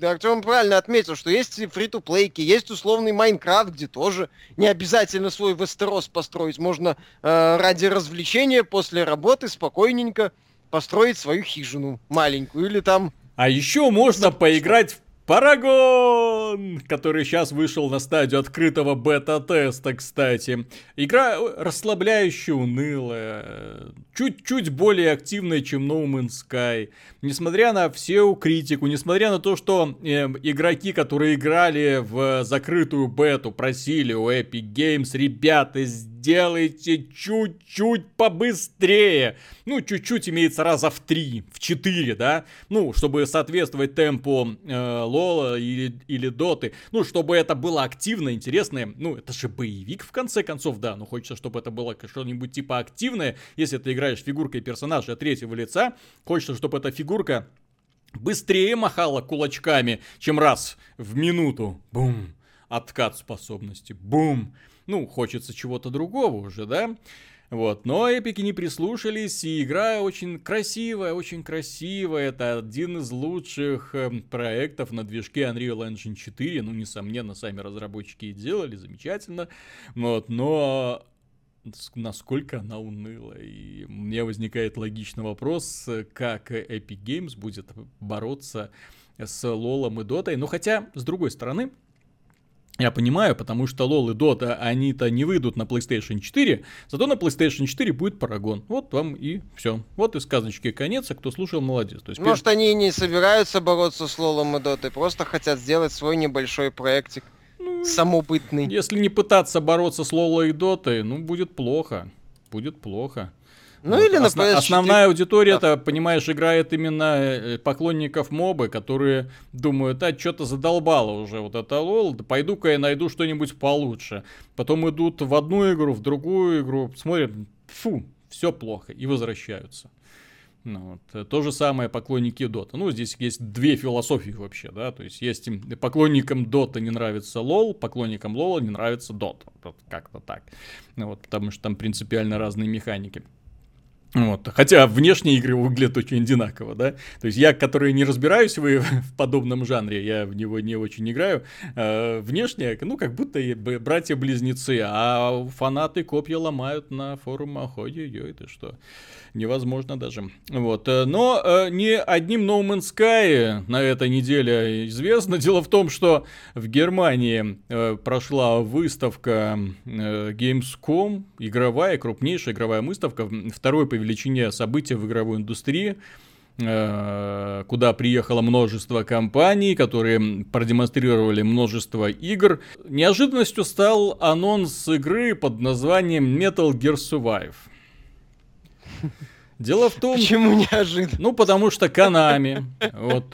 Артём правильно отметил, что есть фри-ту-плейки, есть условный Майнкрафт, где тоже не обязательно свой Вестерос построить. Можно ради развлечения после работы спокойненько построить свою хижину маленькую или там... А еще можно поиграть в Парагон, который сейчас вышел на стадию открытого бета-теста, кстати. Игра расслабляющая, унылая, чуть-чуть более активная, чем No Man's Sky. Несмотря на всю критику, несмотря на то, что игроки, которые играли в закрытую бету, просили у Epic Games: ребята, сделайте чуть-чуть побыстрее. Ну, чуть-чуть имеется раза в 3, в 4, да? Ну, чтобы соответствовать темпу Лола или Доты. Ну, чтобы это было активно, интересное. Ну, это же боевик, в конце концов, да. Ну, хочется, чтобы это было что-нибудь типа активное. Если ты играешь фигуркой персонажа третьего лица, хочется, чтобы эта фигурка быстрее махала кулачками, чем раз в минуту. Бум. Откат способности. Бум. Ну, хочется чего-то другого уже, да? Вот, но эпики не прислушались, и игра очень красивая, очень красивая. Это один из лучших проектов на движке Unreal Engine 4. Ну, несомненно, сами разработчики и делали, замечательно. Вот, но насколько она уныла. И у меня возникает логичный вопрос, как Epic Games будет бороться с Лолом и Дотой. Ну, хотя, с другой стороны... Я понимаю, потому что Лол и Дота, они-то не выйдут на PlayStation 4, зато на PlayStation 4 будет Парагон. Вот вам и все. Вот и сказочки конец, а кто слушал, молодец. То есть, может, они и не собираются бороться с Лолом и Дотой, просто хотят сделать свой небольшой проектик самобытный. Если не пытаться бороться с Лолой и Дотой, ну, будет плохо. Будет плохо. Ну, вот. Или на PS4. Основная аудитория-то, понимаешь, играет именно поклонников мобы, которые думают: а, что-то задолбало уже вот это лол, да пойду-ка я найду что-нибудь получше. Потом идут в одну игру, в другую игру, смотрят, фу, все плохо, и возвращаются. Ну, вот. То же самое поклонники Дота. Ну, здесь есть две философии вообще, да, то есть есть поклонникам Дота не нравится Лол, поклонникам Лола не нравится Дота. Вот как-то так. Ну, вот, потому что там принципиально разные механики. Вот. Хотя внешние игры выглядят очень одинаково, да. То есть я, который не разбираюсь в подобном жанре, я в него не очень играю. Внешне, ну, как будто братья-близнецы, а фанаты копья ломают на форумах. Ой-ой-ой, это что? Невозможно даже. Вот. Но не одним No Man's Sky на этой неделе известно. Дело в том, что в Германии прошла выставка Gamescom, игровая, крупнейшая игровая выставка, второй по величине события в игровой индустрии, куда приехало множество компаний, которые продемонстрировали множество игр. Неожиданностью стал анонс игры под названием Metal Gear Survive. Дело в том... Почему неожиданно? Ну, потому что Konami. Вот,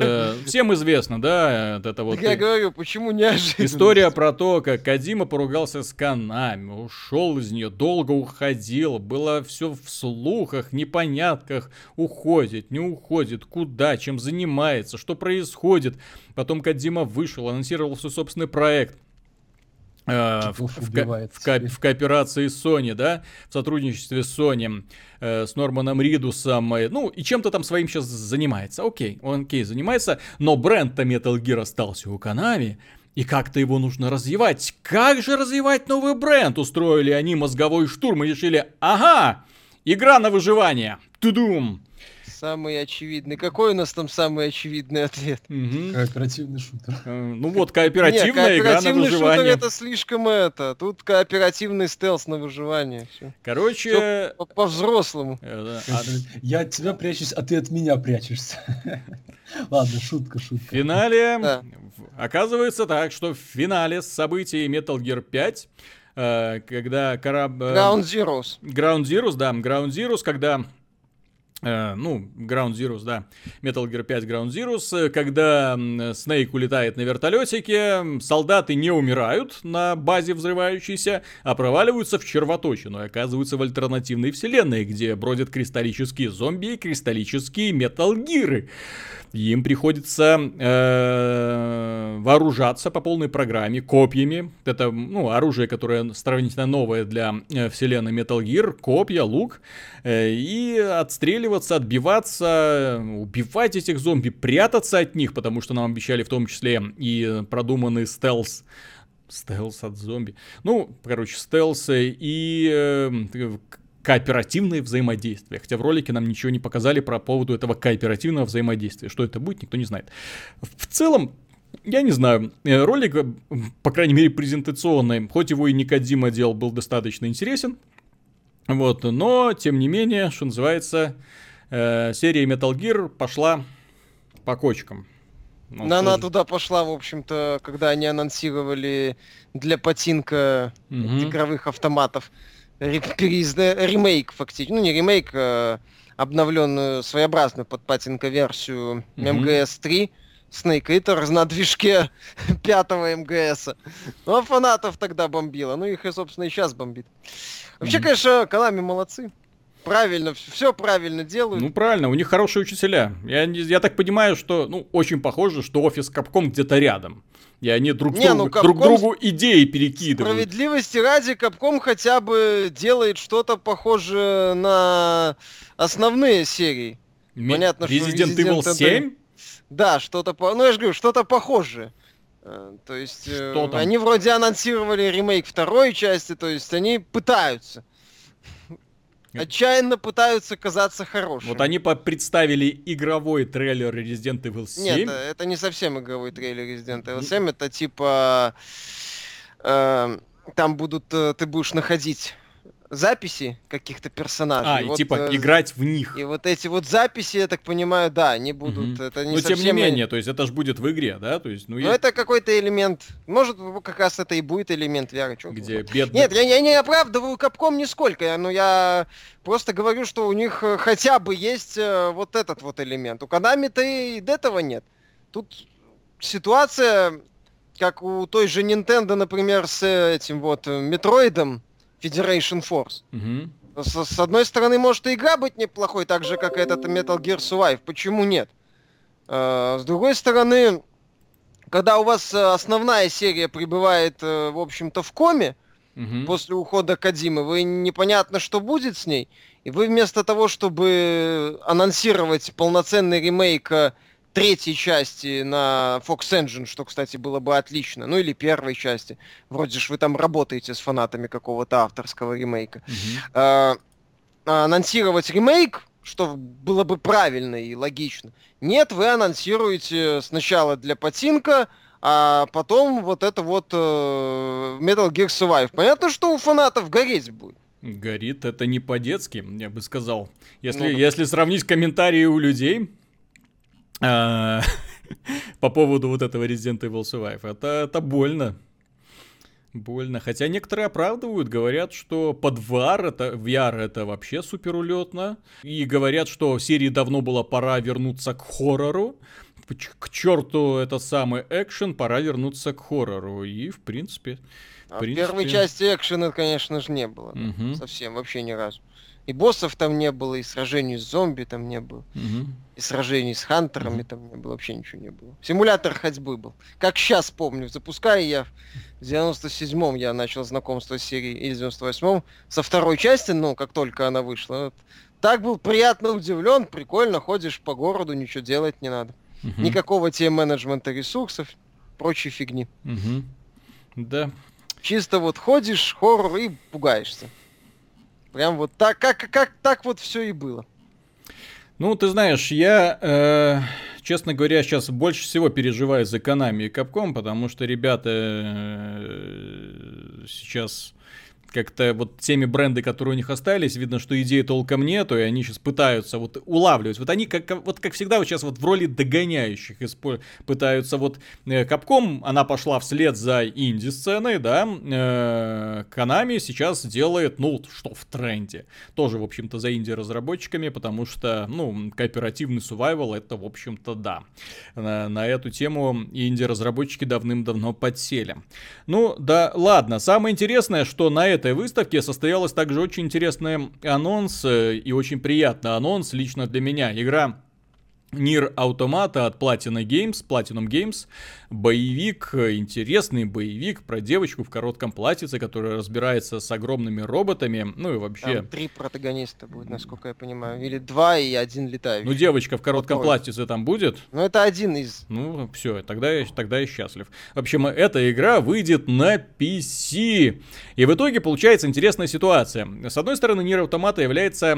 всем известно, да, это вот... Я говорю, почему неожиданно? История про то, как Kojima поругался с Konami, ушел из нее, долго уходил, было все в слухах, непонятках, уходит, не уходит, куда, чем занимается, что происходит. Потом Kojima вышел, анонсировал свой собственный проект. В кооперации с Sony, да, в сотрудничестве с Sony, с Норманом Ридусом, ну, и чем-то там своим сейчас занимается. Окей, он занимается, но бренд-то Metal Gear остался у Konami, и как-то его нужно развивать. Как же развивать новый бренд? Устроили они мозговой штурм и решили: ага, игра на выживание. Тудум! Самый очевидный. Какой у нас там самый очевидный ответ? Угу. Кооперативный шутер. Ну вот, кооперативная игра на выживание. Кооперативный шутер это слишком это. Тут кооперативный стелс на выживание. Всё. Короче... Всё по-взрослому. Я от тебя прячусь, а ты от меня прячешься. Ладно, шутка. В финале... Да. Оказывается так, что в финале событий Metal Gear 5, когда корабль... Ground Zeroes, когда... Metal Gear 5 Ground Zeroes, когда Снейк улетает на вертолетике, солдаты не умирают на базе взрывающейся, а проваливаются в червоточину и оказываются в альтернативной вселенной, где бродят кристаллические зомби и кристаллические металлгиры. Им приходится вооружаться по полной программе копьями. Это оружие, которое сравнительно новое для вселенной Metal Gear. Копья, лук. И отстреливаться, отбиваться, убивать этих зомби, прятаться от них, потому что нам обещали в том числе и продуманный стелс. Стелс от зомби. Стелсы и... кооперативное взаимодействие. Хотя в ролике нам ничего не показали про поводу этого кооперативного взаимодействия. Что это будет, никто не знает. В целом, я не знаю, ролик, по крайней мере, презентационный, хоть его и не Кодзима делал, был достаточно интересен. Вот, но, тем не менее, что называется, серия Metal Gear пошла по кочкам. Она туда пошла, в общем-то, когда они анонсировали для починка игровых автоматов. Ремейк фактически, не ремейк, а обновленную своеобразную подпатинка версию МГС-3 Snake Eater на движке 5-го МГС. Ну, а фанатов тогда бомбило, их и, собственно, и сейчас бомбит. Вообще, конечно, Konami молодцы. Правильно, все правильно делают. Правильно, у них хорошие учителя. Я так понимаю, что, очень похоже, что офис Capcom где-то рядом. И они друг другу идеи перекидывают. Справедливости ради, Capcom хотя бы делает что-то похожее на основные серии. Понятно, Resident Evil 7? Да, что-то... я же говорю, что-то похожее. То есть, они вроде анонсировали ремейк второй части, то есть они пытаются. Отчаянно пытаются казаться хорошими. Вот они представили игровой трейлер Resident Evil 7. Нет, это не совсем игровой трейлер Resident Evil 7. Это типа... там будут... ты будешь находить записи каких-то персонажей. Играть в них. И вот эти вот записи, я так понимаю, да, они будут... Это не совсем... тем не менее, то есть это же будет в игре, да? То есть, это какой-то элемент... Может, как раз это и будет элемент VR. Где бедный... Нет, я не оправдываю Капком нисколько, но я просто говорю, что у них хотя бы есть вот этот вот элемент. У Konami-то и до этого нет. Тут ситуация, как у той же Nintendo, например, с этим вот Метроидом, Federation Force. С одной стороны, может, и игра быть неплохой, так же, как этот Metal Gear Survive. Почему нет? С другой стороны, когда у вас основная серия прибывает, в общем-то, в коме, после ухода Кодзимы, вы непонятно, что будет с ней, и вы вместо того, чтобы анонсировать полноценный ремейк третьей части на Fox Engine, что, кстати, было бы отлично, или первой части. Вроде ж вы там работаете с фанатами какого-то авторского ремейка. Анонсировать ремейк, что было бы правильно и логично. Нет, вы анонсируете сначала для починка, а потом вот это вот Metal Gear Survive. Понятно, что у фанатов гореть будет. Горит это не по-детски, я бы сказал. Если сравнить комментарии у людей... по поводу вот этого Resident Evil Survive. Это больно. Больно. Хотя некоторые оправдывают, говорят, что под VR это вообще супер улетно. И говорят, что серии давно была пора вернуться к хоррору. К черту это самый экшен, пора вернуться к хоррору. И в принципе... в первой части экшена, конечно же, не было. Совсем, вообще ни разу. И боссов там не было, и сражений с зомби там не было, и сражений с хантерами там не было, вообще ничего не было. Симулятор ходьбы был. Как сейчас помню, запуская я в 97-м, я начал знакомство с серией, или в 98-м, со второй части, как только она вышла. Вот. Так был приятно удивлен, прикольно, ходишь по городу, ничего делать не надо. Никакого тебе менеджмента ресурсов, прочей фигни. Да. Чисто вот ходишь, хоррор и пугаешься. Прям вот так, как так вот все и было. Ну, ты знаешь, я, честно говоря, сейчас больше всего переживаю за Konami и Capcom, потому что ребята сейчас как-то вот теми бренды, которые у них остались, видно, что идеи толком нету, и они сейчас пытаются вот улавливать. Вот они, как всегда, вот сейчас вот в роли догоняющих пытаются вот... Capcom, она пошла вслед за инди-сценой, да, Konami сейчас делает, ну, что в тренде. Тоже, в общем-то, за инди-разработчиками, потому что, ну, кооперативный survival, это, в общем-то, да. На эту тему инди-разработчики давным-давно подсели. Ну, да ладно. Самое интересное, что на этой выставке состоялась также очень интересный анонс и очень приятный анонс лично для меня. Игра Nier Automata от Platinum Games, боевик, интересный боевик про девочку в коротком платьице, которая разбирается с огромными роботами, ну и вообще... Там 3 протагониста будет, насколько я понимаю, или 2 и 1 летающий. Ну, девочка в коротком платьице там будет. Ну, это один из... Ну, все, тогда я счастлив. В общем, эта игра выйдет на PC. И в итоге получается интересная ситуация. С одной стороны, Nier Automata является...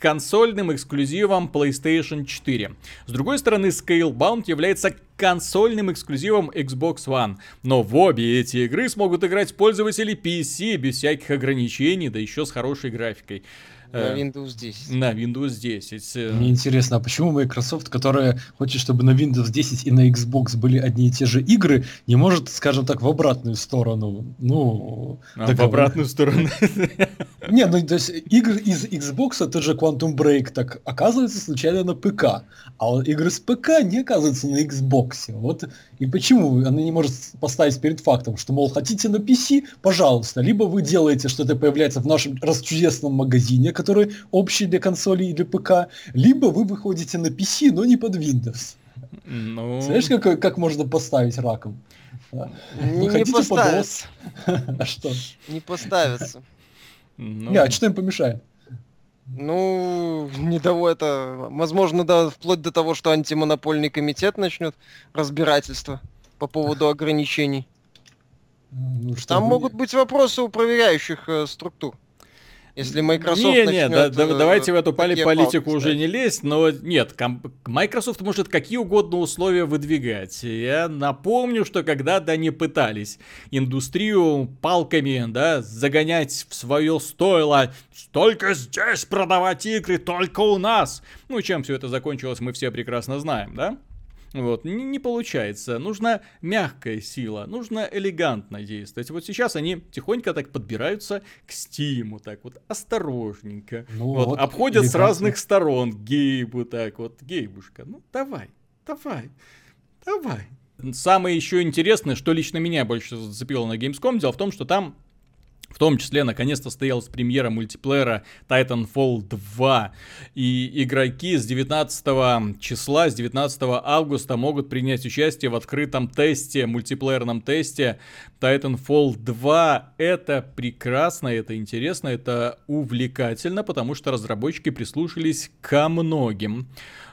консольным эксклюзивом PlayStation 4. С другой стороны, Starbound является консольным эксклюзивом Xbox One. Но в обе эти игры смогут играть пользователи PC без всяких ограничений, да еще с хорошей графикой. На Windows 10. На Windows 10. Мне интересно, а почему Microsoft, которая хочет, чтобы на Windows 10 и на Xbox были одни и те же игры, не может, скажем так, в обратную сторону? Ну, в обратную сторону? Не, ну, то есть, игры из Xbox, тот же Quantum Break, так оказывается случайно на ПК. А вот игры с ПК не оказываются на Xbox. Вот и почему она не может поставить перед фактом, что, мол, хотите на PC, пожалуйста, либо вы делаете, что это появляется в нашем расчудесном магазине, который общий для консолей и для ПК, либо вы выходите на PC, но не под Windows. Ну... Знаешь, как можно поставить раком? Не, не поставится. А что? Не поставится. Ну... Не, а что им помешает? Ну, не того это... Возможно, да, вплоть до того, что антимонопольный комитет начнет разбирательство по поводу ограничений. Ну, там могут быть вопросы у проверяющих структур. Если Microsoft давайте в эту политику уже не лезть, но нет, Microsoft может какие угодно условия выдвигать. Я напомню, что когда-то они пытались индустрию палками, да, загонять в свое стойло, только здесь продавать игры, только у нас. Ну, чем все это закончилось, мы все прекрасно знаем, да? Вот, не получается. Нужна мягкая сила, нужно элегантно действовать. Вот сейчас они тихонько так подбираются к Steam, так вот, осторожненько. Ну, вот, обходят с разных сторон Гейбу, так вот, Гейбушка, ну давай. Самое еще интересное, что лично меня больше зацепило на Gamescom, дело в том, что там в том числе, наконец-то, состоялась премьера мультиплеера Titanfall 2. И игроки с 19 числа, с 19 августа могут принять участие в открытом тесте, мультиплеерном тесте Titanfall 2. Это прекрасно, это интересно, это увлекательно, потому что разработчики прислушались ко многим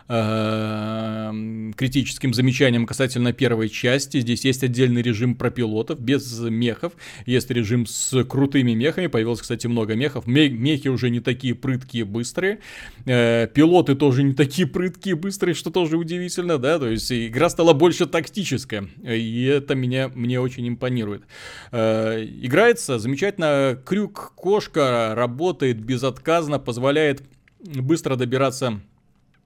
критическим замечаниям касательно первой части. Здесь есть отдельный режим про пилотов, без мехов. Есть режим с крутыми мехами. Появилось, кстати, много мехов. Мехи уже не такие прыткие, быстрые. Пилоты тоже не такие прыткие, быстрые, что тоже удивительно, да. То есть игра стала больше тактическая. И это мне очень импонирует. Играется замечательно. Крюк-кошка работает безотказно, позволяет быстро добираться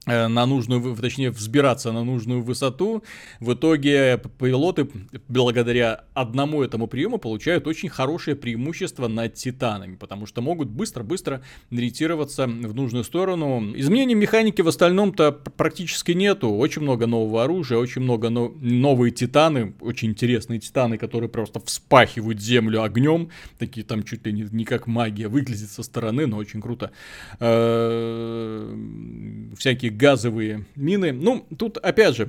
на нужную, точнее, взбираться на нужную высоту. В итоге пилоты, благодаря одному этому приему, получают очень хорошее преимущество над титанами, потому что могут быстро-быстро ориентироваться в нужную сторону. Изменений механики в остальном-то практически нету. Очень много нового оружия, очень много новые титаны, очень интересные титаны, которые просто вспахивают землю огнем. Такие там чуть ли не как магия выглядит со стороны, но очень круто. Всякие газовые мины. Ну, тут опять же,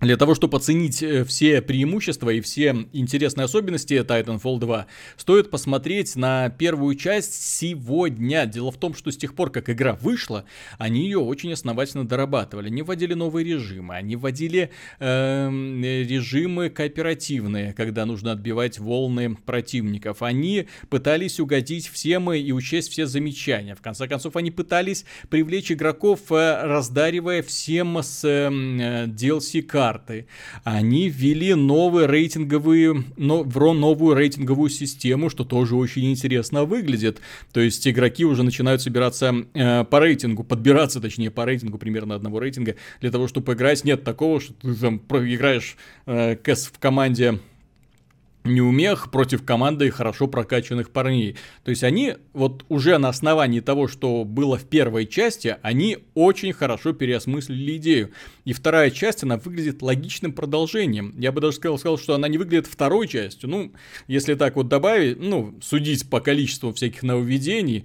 Для того, чтобы оценить все преимущества и все интересные особенности Titanfall 2, стоит посмотреть на первую часть сегодня. Дело в том, что с тех пор, как игра вышла, они ее очень основательно дорабатывали. Они вводили новые режимы, они вводили режимы кооперативные, когда нужно отбивать волны противников. Они пытались угодить всем и учесть все замечания. В конце концов, они пытались привлечь игроков, раздаривая всем с DLC-карты. Они ввели новую рейтинговую систему, что тоже очень интересно выглядит. То есть игроки уже начинают собираться по рейтингу примерно одного рейтинга, для того, чтобы играть. Нет такого, что ты там играешь в команде неумех против команды хорошо прокачанных парней. То есть они вот уже на основании того, что было в первой части, они очень хорошо переосмыслили идею. И вторая часть, она выглядит логичным продолжением. Я бы даже сказал, что она не выглядит второй частью. Ну, если так вот добавить, судить по количеству всяких нововведений,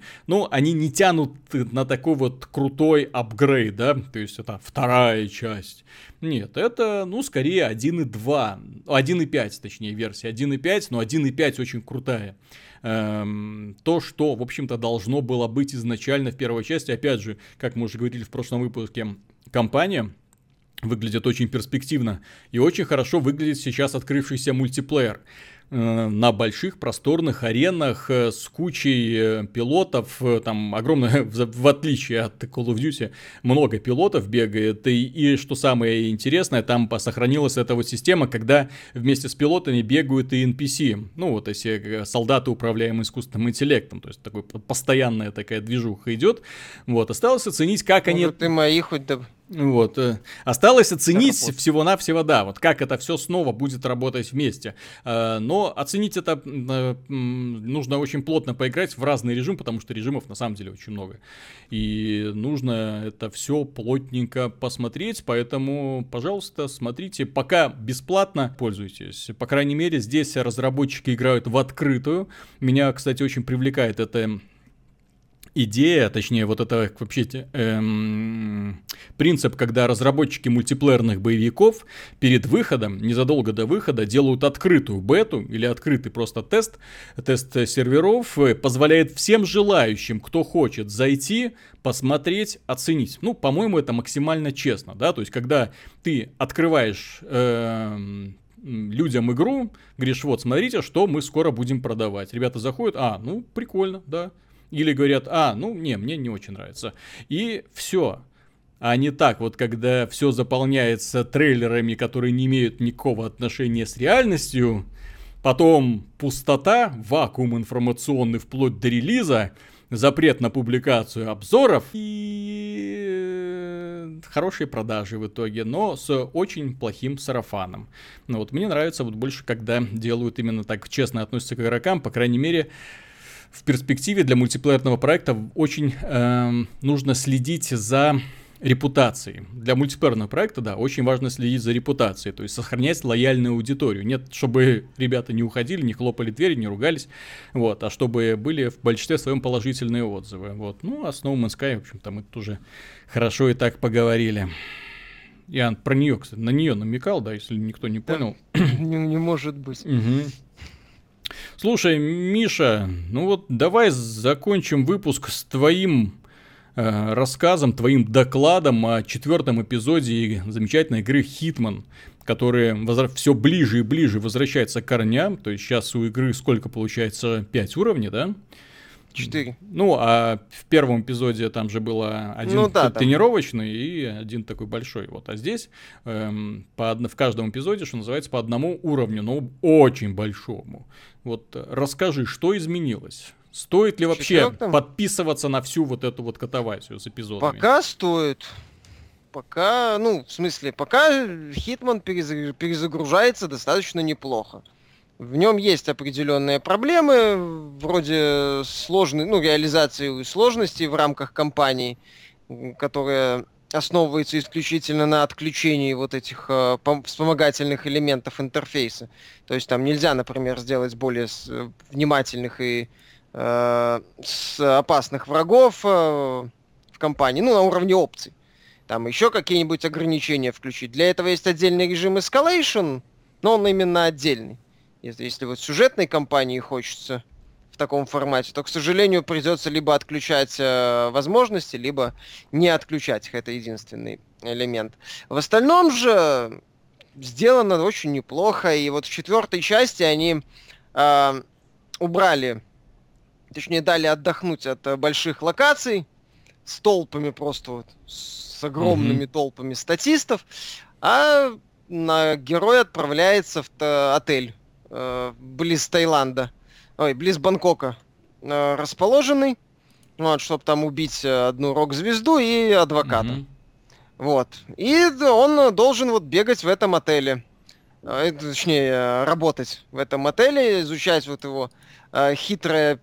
они не тянут на такой вот крутой апгрейд, да? То есть это вторая часть. Нет, это, скорее 1.5, точнее, версия 1.5, но 1.5 очень крутая. То, что, в общем-то, должно было быть изначально в первой части. Опять же, как мы уже говорили в прошлом выпуске, компания выглядит очень перспективно. И очень хорошо выглядит сейчас открывшийся мультиплеер. На больших просторных аренах с кучей пилотов, там огромное, в отличие от Call of Duty, много пилотов бегает, и что самое интересное, там сохранилась эта вот система, когда вместе с пилотами бегают и NPC, эти солдаты, управляемые искусственным интеллектом, то есть постоянная такая движуха идет, осталось оценить, как они... Может, и мои хоть добавить. Осталось оценить всего-навсего, как это все снова будет работать вместе. Но оценить это нужно очень плотно поиграть в разный режим, потому что режимов на самом деле очень много. И нужно это все плотненько посмотреть, поэтому, пожалуйста, смотрите. Пока бесплатно пользуйтесь. По крайней мере, здесь разработчики играют в открытую. Меня, кстати, очень привлекает эта идея, точнее, вот это вообще принцип, когда разработчики мультиплеерных боевиков перед выходом, незадолго до выхода, делают открытую бету или открытый просто тест серверов, позволяет всем желающим, кто хочет, зайти, посмотреть, оценить. По-моему, это максимально честно, да, то есть, когда ты открываешь... людям игру, говоришь, вот, смотрите, что мы скоро будем продавать. Ребята заходят, прикольно, да. Или говорят, мне не очень нравится. И все. А не так, вот когда все заполняется трейлерами, которые не имеют никакого отношения с реальностью, потом пустота, вакуум информационный вплоть до релиза, запрет на публикацию обзоров и хорошие продажи в итоге, но с очень плохим сарафаном. Мне нравится больше, когда делают именно так, честно относятся к игрокам, по крайней мере... В перспективе для мультиплеерного проекта очень нужно следить за репутацией. Для мультиплеерного проекта, очень важно следить за репутацией, то есть сохранять лояльную аудиторию. Нет, чтобы ребята не уходили, не хлопали двери, не ругались, а чтобы были в большинстве своем положительные отзывы. А с No Man's Sky, в общем-то, мы тут уже хорошо и так поговорили. Я про нее, кстати, на нее намекал, если никто не понял. Не может быть. Слушай, Миша, давай закончим выпуск с твоим рассказом, твоим докладом о 4-м эпизоде замечательной игры Hitman, которая все ближе и ближе возвращается к корням. То есть сейчас у игры сколько получается? 5 уровней, да? 4. А в первом эпизоде там же было один тренировочный и один такой большой. А здесь в каждом эпизоде, что называется, по одному уровню, но очень большому. Расскажи, что изменилось? Стоит ли вообще подписываться на всю вот эту вот катавасию с эпизодами? Пока стоит. Пока Hitman перезагружается достаточно неплохо. В нем есть определенные проблемы, вроде сложной, реализации сложностей в рамках кампании, которая основывается исключительно на отключении вот этих вспомогательных элементов интерфейса. То есть там нельзя, например, сделать более внимательных и опасных врагов в кампании, на уровне опций. там еще какие-нибудь ограничения включить. Для этого есть отдельный режим Escalation, но он именно отдельный. Если вот сюжетной кампании хочется в таком формате, то, к сожалению, придется либо отключать возможности, либо не отключать их. Это единственный элемент. В остальном же сделано очень неплохо. И вот в четвертой части они убрали, точнее дали отдохнуть от больших локаций с толпами, просто вот с огромными толпами статистов, а на героя отправляется в отель близ Таиланда. Ой, близ Бангкока расположенный, вот, чтобы там убить одну рок-звезду и адвоката. Вот. И он должен вот бегать в этом отеле, точнее, работать в этом отеле, изучать вот его хитрые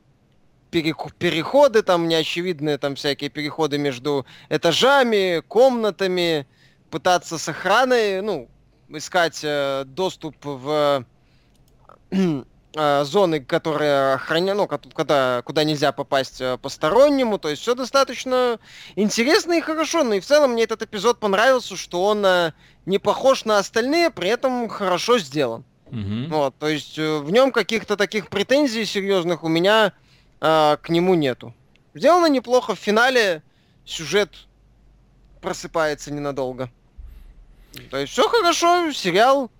переходы, там неочевидные там всякие переходы между этажами, комнатами, пытаться с охраной, ну, искать доступ в... зоны, которые охраняны, куда нельзя попасть постороннему, то есть все достаточно интересно и хорошо, но и в целом мне этот эпизод понравился, что он не похож на остальные, при этом хорошо сделан. Вот, то есть в нем каких-то таких претензий серьезных у меня к нему нету. Сделано неплохо, в финале сюжет просыпается ненадолго. То есть все хорошо, сериал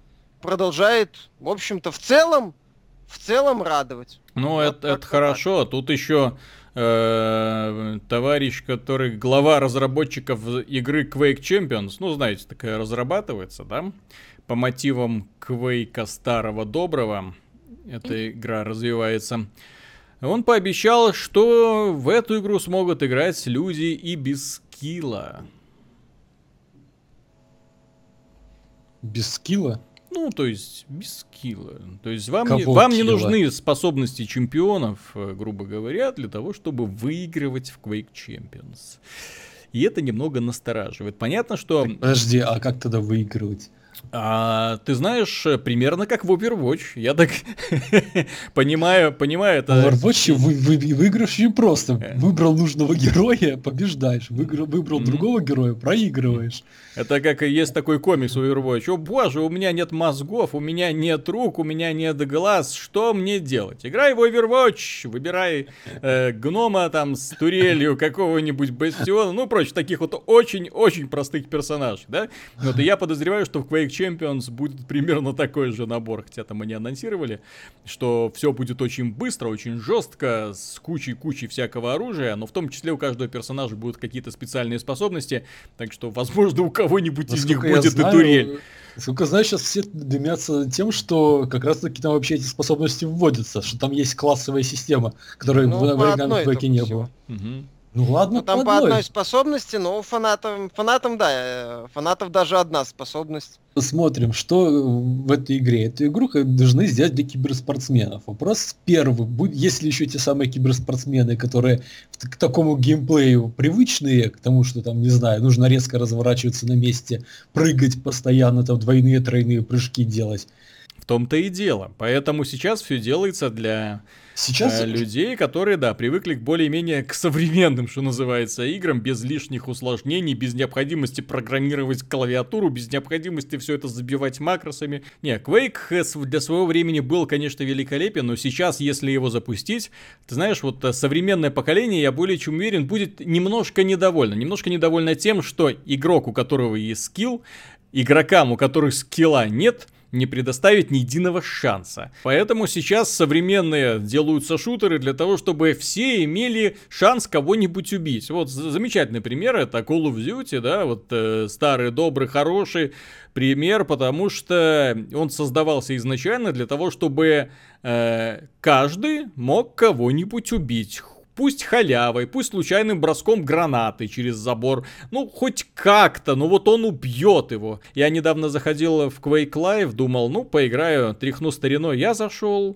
продолжает, в общем-то, в целом радовать. Ну, вот это хорошо. Радует. Тут еще товарищ, который глава разработчиков игры Quake Champions, ну, знаете, такая разрабатывается, да? По мотивам Quake'а старого доброго. Эта игра развивается. Он пообещал, что в эту игру смогут играть люди и без скилла. Без скилла? Ну, то есть, без скилла. То есть, вам не нужны способности чемпионов, грубо говоря, для того, чтобы выигрывать в Quake Champions. И это немного настораживает. Понятно, что... Так, подожди, а как тогда выигрывать? Ты знаешь, примерно как в Overwatch. Я так понимаю это... В Overwatch выигрыш не просто. Выбрал нужного героя, побеждаешь. Выбрал другого героя, проигрываешь. Это как и есть такой комикс в Overwatch. О боже, у меня нет мозгов, у меня нет рук, у меня нет глаз. Что мне делать? Играй в Overwatch, выбирай гнома там с турелью, какого-нибудь бастиона. Ну, прочь, таких вот очень-очень простых персонажей, да? Вот, и я подозреваю, что в Quake Champions будет примерно такой же набор, хотя там они анонсировали, что все будет очень быстро, очень жестко, с кучей-кучей всякого оружия, но в том числе у каждого персонажа будут какие-то специальные способности, так что, возможно, у кого-нибудь из них будет и турель. Сколько знаю, сейчас все дымятся тем, что как раз-таки там вообще эти способности вводятся, что там есть классовая система, которой в Quake не было. Ну ладно, там по одной способности, но фанатам, да, фанатов даже одна способность. Посмотрим, что в этой игре. Эту игру должны сделать для киберспортсменов. Вопрос первый. Есть ли еще те самые киберспортсмены, которые к такому геймплею привычные, к тому, что там, не знаю, нужно резко разворачиваться на месте, прыгать постоянно, там двойные, тройные прыжки делать. В том-то и дело. Поэтому сейчас все делается для... Сейчас... людей, которые, да, привыкли более-менее к современным, что называется, играм, без лишних усложнений, без необходимости программировать клавиатуру, без необходимости все это забивать макросами. Не, Quake для своего времени был, конечно, великолепен, но сейчас, если его запустить, ты знаешь, вот современное поколение, я более чем уверен, будет немножко недовольно тем, что игрок, у которого есть скилл, игрокам, у которых скилла нет, не предоставить ни единого шанса. Поэтому сейчас современные делаются шутеры для того, чтобы все имели шанс кого-нибудь убить. Вот замечательный пример, это Call of Duty, да, вот старый, добрый, хороший пример, потому что он создавался изначально для того, чтобы каждый мог кого-нибудь убить. Пусть халявой, пусть случайным броском гранаты через забор. Ну, хоть как-то, но вот он убьет его. Я недавно заходил в Quake Live, думал, ну, поиграю, тряхну стариной. Я зашел.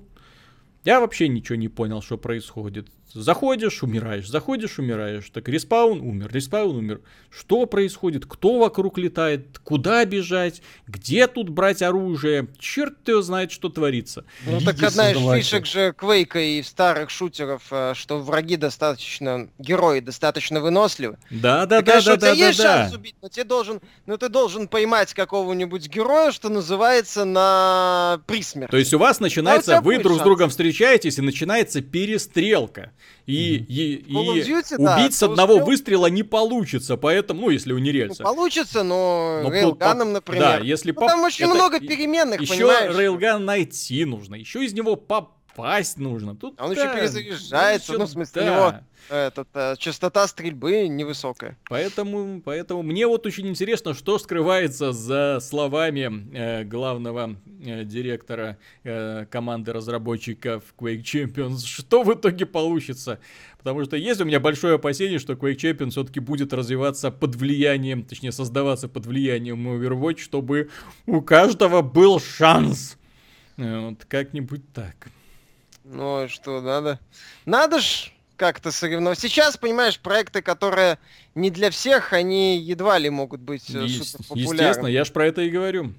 Я вообще ничего не понял, что происходит. Заходишь, умираешь, заходишь, умираешь. Так респаун, умер, респаун, умер. Что происходит? Кто вокруг летает? Куда бежать? Где тут брать оружие? Черт его знает, что творится. Ну так одна из фишек же Квейка и старых шутеров, что враги достаточно, герои достаточно выносливы. Да, конечно, у тебя есть шанс убить, но ты должен поймать какого-нибудь героя, что называется, на присмерти. То есть у вас начинается, вы друг с другом встречаетесь, и начинается перестрелка. И Duty, убить с одного выстрела не получится, поэтому, ну, если у нерельса. Получится, но рейлганом, например. Да, если там очень много переменных, понимаешь? Еще рейлган найти нужно, еще из него попасть нужно. Тут он еще перезаряжается, ну, в смысле, у него... частота стрельбы невысокая. Поэтому мне вот очень интересно, что скрывается за словами главного директора команды разработчиков Quake Champions. Что в итоге получится? Потому что есть у меня большое опасение, что Quake Champions все-таки будет развиваться под влиянием, точнее создаваться под влиянием Overwatch, чтобы у каждого был шанс. Вот как-нибудь так. Ну что, надо? Надо ж как-то соревновать. Сейчас, понимаешь, проекты, которые не для всех, они едва ли могут быть суперпопулярны. Естественно, я про это и говорю.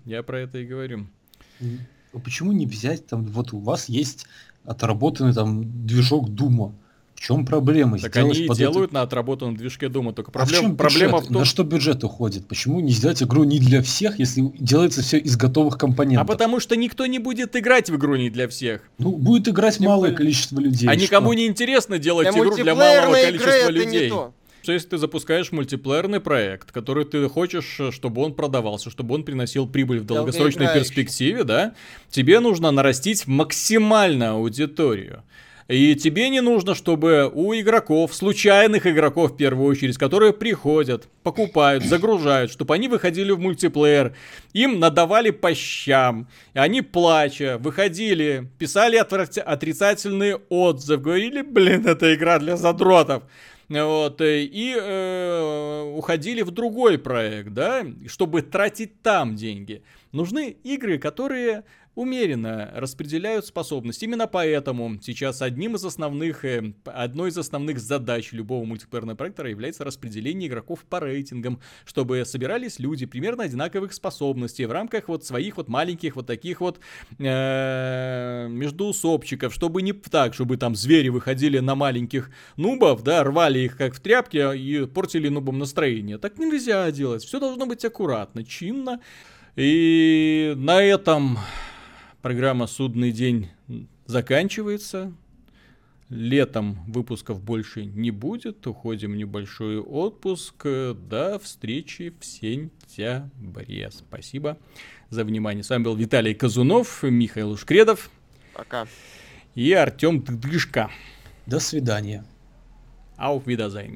Почему не взять, там, вот у вас есть отработанный там движок Дума. В чем проблема? Так сделать они делают на отработанном движке Дума, только проблема в том... На что бюджет уходит? Почему не сделать игру не для всех, если делается все из готовых компонентов? А потому что никто не будет играть в игру не для всех. Ну, будет играть малое количество людей. А никому не интересно делать игру для малого количества людей. Если ты запускаешь мультиплеерный проект, который ты хочешь, чтобы он продавался, чтобы он приносил прибыль в долгосрочной перспективе, да, тебе нужно нарастить максимально аудиторию. И тебе не нужно, чтобы у игроков, случайных игроков в первую очередь, которые приходят, покупают, загружают, чтобы они выходили в мультиплеер, им надавали по щам, они плача выходили, писали отрицательные отзывы, говорили, блин, это игра для задротов. Вот, и уходили в другой проект, да, чтобы тратить там деньги. Нужны игры, которые умеренно распределяют способности. Именно поэтому сейчас одной из основных задач любого мультиплеерного проекта является распределение игроков по рейтингам, чтобы собирались люди примерно одинаковых способностей в рамках вот своих вот маленьких вот таких вот междуусобчиков, чтобы не так, чтобы там звери выходили на маленьких нубов, да, рвали их как в тряпке и портили нубам настроение. Так нельзя делать. Все должно быть аккуратно, чинно. И на этом программа «Судный день» заканчивается. Летом выпусков больше не будет. Уходим в небольшой отпуск. До встречи в сентябре. Спасибо за внимание. С вами был Виталий Казунов, Михаил Шкредов. Пока. И Артём Дыдышко. До свидания. Auf Wiedersehen.